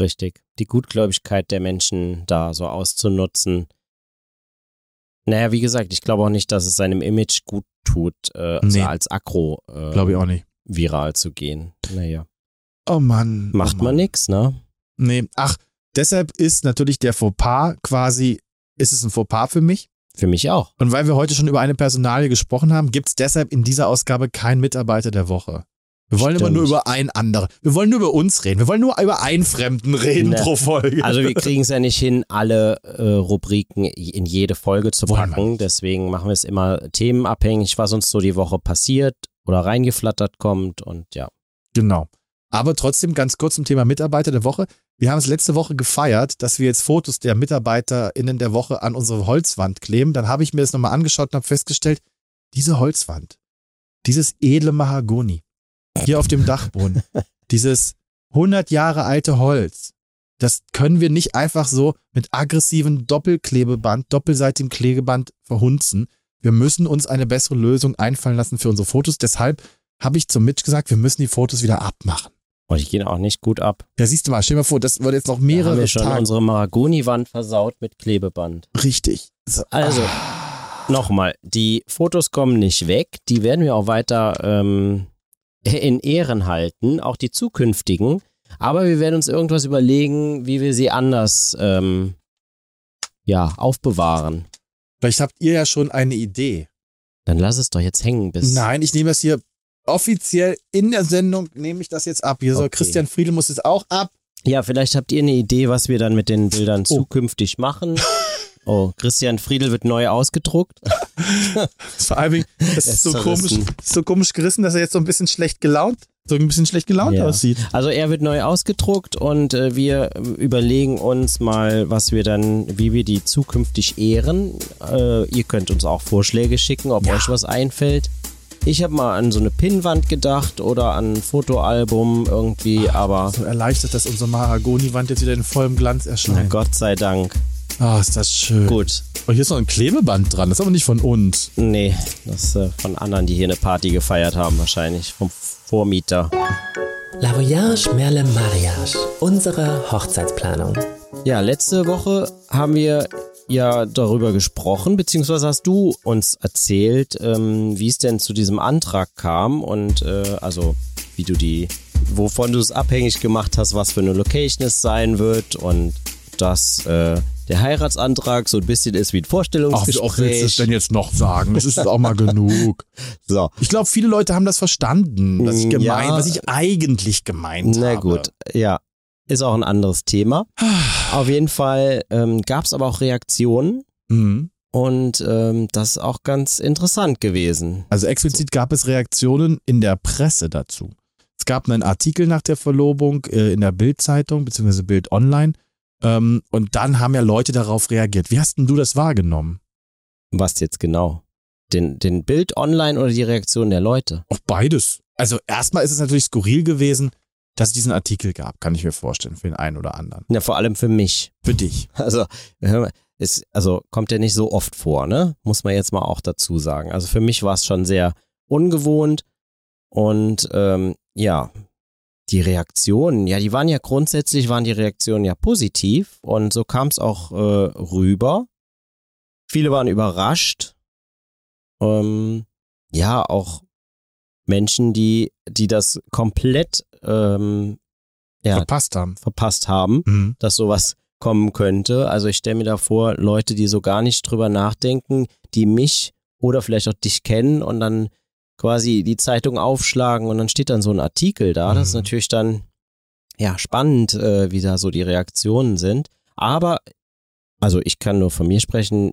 Richtig. Die Gutgläubigkeit der Menschen da so auszunutzen. Naja, wie gesagt, ich glaube auch nicht, dass es seinem Image gut tut, äh, nee. als Aggro äh, glaube ich auch nicht. Viral zu gehen. Naja. Oh Mann. Macht oh Mann. man nix, ne? Nee, ach, deshalb ist natürlich der Fauxpas quasi, ist es ein Fauxpas für mich? Für mich auch. Und weil wir heute schon über eine Personalie gesprochen haben, gibt es deshalb in dieser Ausgabe keinen Mitarbeiter der Woche. Wir wollen Stimmt. immer nur über einen anderen. Wir wollen nur über uns reden. Wir wollen nur über einen Fremden reden ne. pro Folge. Also wir kriegen es ja nicht hin, alle äh, Rubriken in jede Folge zu wollen packen. Deswegen machen wir es immer themenabhängig, was uns so die Woche passiert oder reingeflattert kommt und ja. Genau. Aber trotzdem ganz kurz zum Thema Mitarbeiter der Woche. Wir haben es letzte Woche gefeiert, dass wir jetzt Fotos der MitarbeiterInnen der Woche an unsere Holzwand kleben. Dann habe ich mir das nochmal angeschaut und habe festgestellt, diese Holzwand, dieses edle Mahagoni, hier auf dem Dachboden, dieses hundert Jahre alte Holz, das können wir nicht einfach so mit aggressivem Doppelklebeband, doppelseitigem Klebeband verhunzen. Wir müssen uns eine bessere Lösung einfallen lassen für unsere Fotos. Deshalb habe ich zum Mitch gesagt, wir müssen die Fotos wieder abmachen. Und die gehen auch nicht gut ab. Ja, siehst du mal, stell dir mal vor, das wird jetzt noch mehrere Tage. Haben wir schon Tage. Unsere Mahagoni-Wand versaut mit Klebeband. Richtig. So. Also, ah. nochmal, die Fotos kommen nicht weg. Die werden wir auch weiter... Ähm in Ehren halten, auch die zukünftigen, aber wir werden uns irgendwas überlegen, wie wir sie anders ähm, ja, aufbewahren. Vielleicht habt ihr ja schon eine Idee. Dann lass es doch jetzt hängen bis... Nein, ich nehme das hier offiziell in der Sendung, nehme ich das jetzt ab. Hier okay. soll Christian Friedl muss es auch ab. Ja, vielleicht habt ihr eine Idee, was wir dann mit den Bildern oh. zukünftig machen. Oh, Christian Friedl wird neu ausgedruckt. Vor allem, das ist so komisch, so komisch gerissen, dass er jetzt so ein bisschen schlecht gelaunt, so ein bisschen schlecht gelaunt ja. aussieht. Also er wird neu ausgedruckt und äh, wir überlegen uns mal, was wir dann, wie wir die zukünftig ehren. Äh, ihr könnt uns auch Vorschläge schicken, ob ja. euch was einfällt. Ich habe mal an so eine Pinnwand gedacht oder an ein Fotoalbum irgendwie, Ach, aber... So erleichtert, dass unsere Mahagoni-Wand jetzt wieder in vollem Glanz erscheint. Na Gott sei Dank. Ah, oh, ist das schön. Gut. Und oh, hier ist noch ein Klebeband dran, das ist aber nicht von uns. Nee, das ist äh, von anderen, die hier eine Party gefeiert haben wahrscheinlich, vom Vormieter. La Voyage Merle Mariage, unsere Hochzeitsplanung. Ja, letzte Woche haben wir ja darüber gesprochen, beziehungsweise hast du uns erzählt, ähm, wie es denn zu diesem Antrag kam und äh, also wie du die, wovon du es abhängig gemacht hast, was für eine Location es sein wird und dass äh, der Heiratsantrag so ein bisschen ist wie ein Vorstellungsgespräch. Ach, wie oft willst du es denn jetzt noch sagen? Das ist auch mal genug. So. Ich glaube, viele Leute haben das verstanden, was ich, gemein, ja. was ich eigentlich gemeint Na habe. Na gut, ja. Ist auch ein anderes Thema. Auf jeden Fall ähm, gab es aber auch Reaktionen. Mhm. Und ähm, das ist auch ganz interessant gewesen. Also explizit so. gab es Reaktionen in der Presse dazu. Es gab einen Artikel nach der Verlobung äh, in der Bild-Zeitung bzw. Bild Online. Ähm, und dann haben ja Leute darauf reagiert. Wie hast denn du das wahrgenommen? Was jetzt genau? Den, den Bild Online oder die Reaktion der Leute? Auch beides. Also erstmal ist es natürlich skurril gewesen, dass es diesen Artikel gab, kann ich mir vorstellen, für den einen oder anderen. Ja, vor allem für mich. Für dich. Also, ist, also kommt ja nicht so oft vor, ne? Muss man jetzt mal auch dazu sagen. Also für mich war es schon sehr ungewohnt und ähm, ja... Die Reaktionen, ja, die waren ja grundsätzlich, waren die Reaktionen ja positiv und so kam es auch äh, rüber. Viele waren überrascht. Ähm, ja, auch Menschen, die, die das komplett ähm, ja, verpasst haben, verpasst haben, mhm. dass sowas kommen könnte. Also ich stelle mir da vor, Leute, die so gar nicht drüber nachdenken, die mich oder vielleicht auch dich kennen und dann quasi die Zeitung aufschlagen und dann steht dann so ein Artikel da. Das ist natürlich dann ja spannend, äh, wie da so die Reaktionen sind. Aber, also ich kann nur von mir sprechen,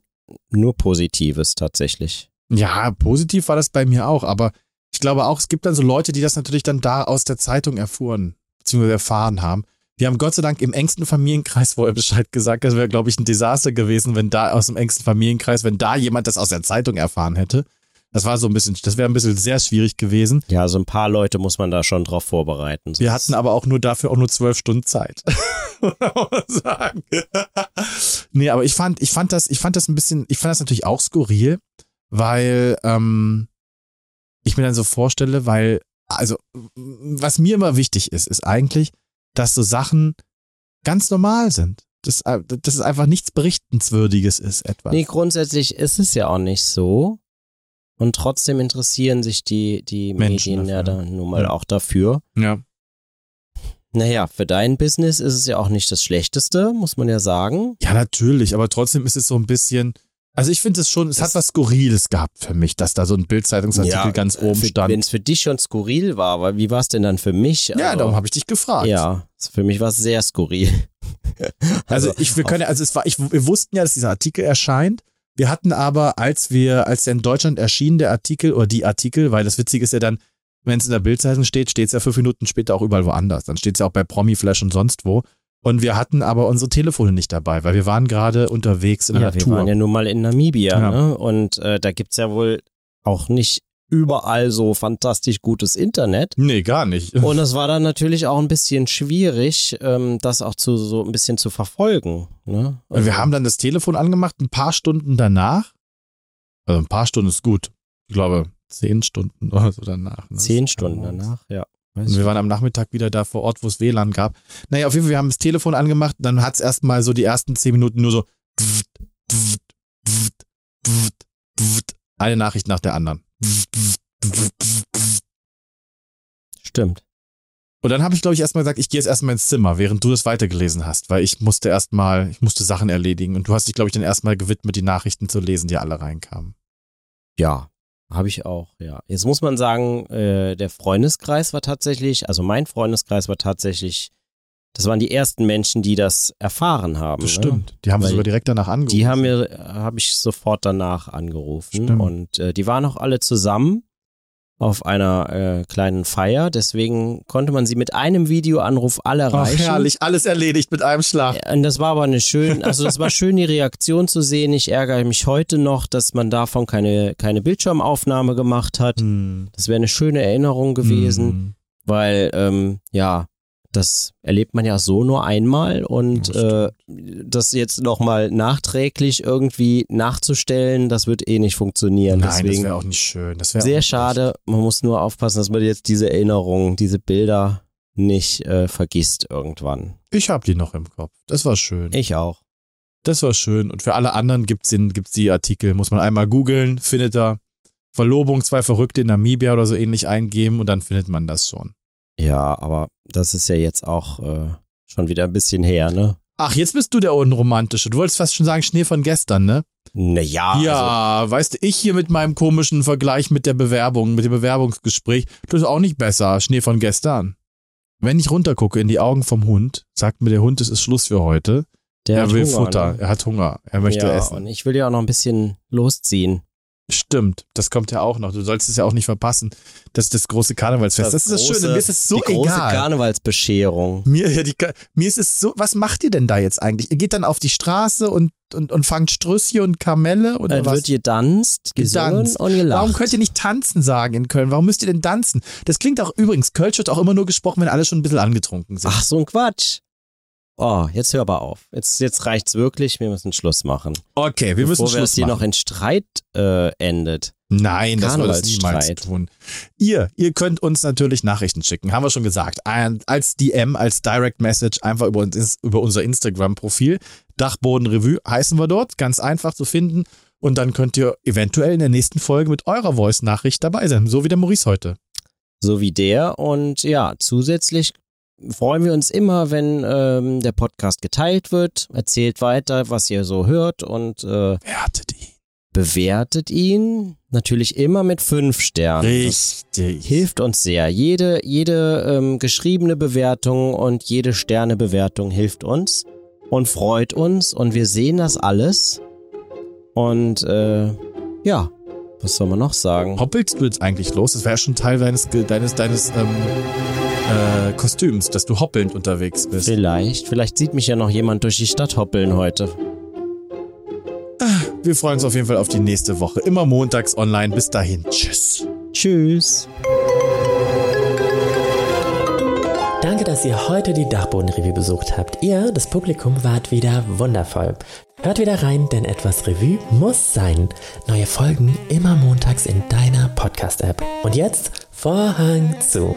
nur Positives tatsächlich. Ja, positiv war das bei mir auch, aber ich glaube auch, es gibt dann so Leute, die das natürlich dann da aus der Zeitung erfuhren, beziehungsweise erfahren haben. Wir haben Gott sei Dank im engsten Familienkreis vorher Bescheid gesagt. Das wäre, glaube ich, ein Desaster gewesen, wenn da aus dem engsten Familienkreis, wenn da jemand das aus der Zeitung erfahren hätte. Das war so ein bisschen, das wäre ein bisschen sehr schwierig gewesen. Ja, so ein paar Leute muss man da schon drauf vorbereiten. Wir hatten aber auch nur dafür auch nur zwölf Stunden Zeit. sagen. Nee, aber ich fand, ich fand das, ich fand das ein bisschen, ich fand das natürlich auch skurril, weil ähm, ich mir dann so vorstelle, weil, also, was mir immer wichtig ist, ist eigentlich, dass so Sachen ganz normal sind. Dass, dass es einfach nichts Berichtenswürdiges ist, etwas. Nee, grundsätzlich ist es ja auch nicht so. Und trotzdem interessieren sich die, die Menschen Medien dafür. Ja, da nun mal ja. auch dafür. Ja. Naja, für dein Business ist es ja auch nicht das Schlechteste, muss man ja sagen. Ja, natürlich, aber trotzdem ist es so ein bisschen. Also ich finde es schon, es das hat was Skurriles gehabt für mich, dass da so ein Bild-Zeitungsartikel ja, ganz oben für, stand. Wenn es für dich schon skurril war, aber wie war es denn dann für mich? Ja, also, darum habe ich dich gefragt. Ja, für mich war es sehr skurril. also also ich, wir können, also es war, ich, wir wussten ja, dass dieser Artikel erscheint. Wir hatten aber, als wir, als der in Deutschland erschien, der Artikel oder die Artikel, weil das Witzige ist ja dann, wenn es in der Bild-Zeitung steht, steht es ja fünf Minuten später auch überall woanders. Dann steht es ja auch bei Promi-Flash und sonst wo. Und wir hatten aber unsere Telefone nicht dabei, weil wir waren gerade unterwegs in der ja, Natur. Wir waren ja nun mal in Namibia, ja. ne? Und äh, da gibt es ja wohl auch nicht überall so fantastisch gutes Internet. Nee, gar nicht. Und es war dann natürlich auch ein bisschen schwierig, ähm, das auch zu so ein bisschen zu verfolgen. Ne? Also wir haben dann das Telefon angemacht, ein paar Stunden danach. Also ein paar Stunden ist gut. Ich glaube, zehn Stunden oder so danach. Ne? Zehn Stunden danach, ja. Und wir waren am Nachmittag wieder da vor Ort, wo es W L A N gab. Naja, auf jeden Fall, wir haben das Telefon angemacht, dann hat es erstmal so die ersten zehn Minuten nur so eine Nachricht nach der anderen. Stimmt. Und dann habe ich, glaube ich, erstmal gesagt, ich gehe jetzt erstmal ins Zimmer, während du das weitergelesen hast, weil ich musste erstmal, ich musste Sachen erledigen und du hast dich, glaube ich, dann erstmal gewidmet, die Nachrichten zu lesen, die alle reinkamen. Ja. Habe ich auch, ja. Jetzt muss man sagen, äh, der Freundeskreis war tatsächlich, also mein Freundeskreis war tatsächlich, das waren die ersten Menschen, die das erfahren haben. Das stimmt, ne? Die haben Weil sogar direkt danach angerufen. Die haben mir, habe ich sofort danach angerufen. Stimmt. Und äh, die waren auch alle zusammen auf einer äh, kleinen Feier, deswegen konnte man sie mit einem Videoanruf alle erreichen. Ach, herrlich, alles erledigt mit einem Schlag. Und das war aber eine schön, also das war schön, die Reaktion zu sehen. Ich ärgere mich heute noch, dass man davon keine, keine Bildschirmaufnahme gemacht hat. Hm. Das wäre eine schöne Erinnerung gewesen, hm. weil, ähm, ja, das erlebt man ja so nur einmal und das, äh, das jetzt nochmal nachträglich irgendwie nachzustellen, das wird eh nicht funktionieren. Nein, deswegen das wäre auch nicht schön. Das sehr schade, man muss nur aufpassen, dass man jetzt diese Erinnerungen, diese Bilder nicht äh, vergisst irgendwann. Ich habe die noch im Kopf, das war schön. Ich auch. Das war schön und für alle anderen gibt es die Artikel, muss man einmal googeln, findet da Verlobung, zwei Verrückte in Namibia oder so ähnlich eingeben und dann findet man das schon. Ja, aber das ist ja jetzt auch äh, schon wieder ein bisschen her, ne? Ach, jetzt bist du der Unromantische. Du wolltest fast schon sagen, Schnee von gestern, ne? Naja. Ja, also, weißt du, ich hier mit meinem komischen Vergleich mit der Bewerbung, mit dem Bewerbungsgespräch, das ist auch nicht besser, Schnee von gestern. Wenn ich runtergucke in die Augen vom Hund, sagt mir der Hund, es ist Schluss für heute. Der er will Hunger, Futter, ne? Er hat Hunger, er möchte ja, essen. Und ich will ja auch noch ein bisschen losziehen. Stimmt, das kommt ja auch noch. Du sollst es ja auch nicht verpassen. Das ist das große Karnevalsfest. Das, das ist das große, Schöne. Mir ist es so egal. Die große egal. Karnevalsbescherung. Mir, ja, die, mir ist es so, was macht ihr denn da jetzt eigentlich? Ihr geht dann auf die Straße und, und, und fangt Strösschen und Kamelle und dann was? Wird gedanzt, gesungen und gelacht. Warum könnt ihr nicht tanzen sagen in Köln? Warum müsst ihr denn tanzen? Das klingt auch übrigens, Kölsch wird auch immer nur gesprochen, wenn alle schon ein bisschen angetrunken sind. Ach, so ein Quatsch. Oh, jetzt hör aber auf. Jetzt, jetzt reicht's wirklich. Wir müssen Schluss machen. Okay, wir müssen Schluss machen. Bevor wir es hier noch in Streit äh, endet. Nein, das soll es niemals tun. Ihr, ihr könnt uns natürlich Nachrichten schicken. Haben wir schon gesagt. Als D M, als Direct Message, einfach über, uns, über unser Instagram-Profil. Dachboden Revue heißen wir dort. Ganz einfach zu finden. Und dann könnt ihr eventuell in der nächsten Folge mit eurer Voice-Nachricht dabei sein. So wie der Maurice heute. So wie der. Und ja, zusätzlich freuen wir uns immer, wenn ähm, der Podcast geteilt wird. Erzählt weiter, was ihr so hört und äh, bewertet ihn. Bewertet ihn natürlich immer mit fünf Sternen. Richtig. Das hilft uns sehr. Jede, jede ähm, geschriebene Bewertung und jede Sternebewertung hilft uns und freut uns und wir sehen das alles. Und äh, ja, was soll man noch sagen? Hoppelst du jetzt eigentlich los? Das wäre ja schon Teil deines, deines, deines ähm, äh, Kostüms, dass du hoppelnd unterwegs bist. Vielleicht. Vielleicht sieht mich ja noch jemand durch die Stadt hoppeln heute. Wir freuen uns auf jeden Fall auf die nächste Woche. Immer montags online. Bis dahin. Tschüss. Tschüss. Danke, dass ihr heute die Dachboden-Revue besucht habt. Ihr, das Publikum, wart wieder wundervoll. Hört wieder rein, denn etwas Revue muss sein. Neue Folgen immer montags in deiner Podcast-App. Und jetzt Vorhang zu.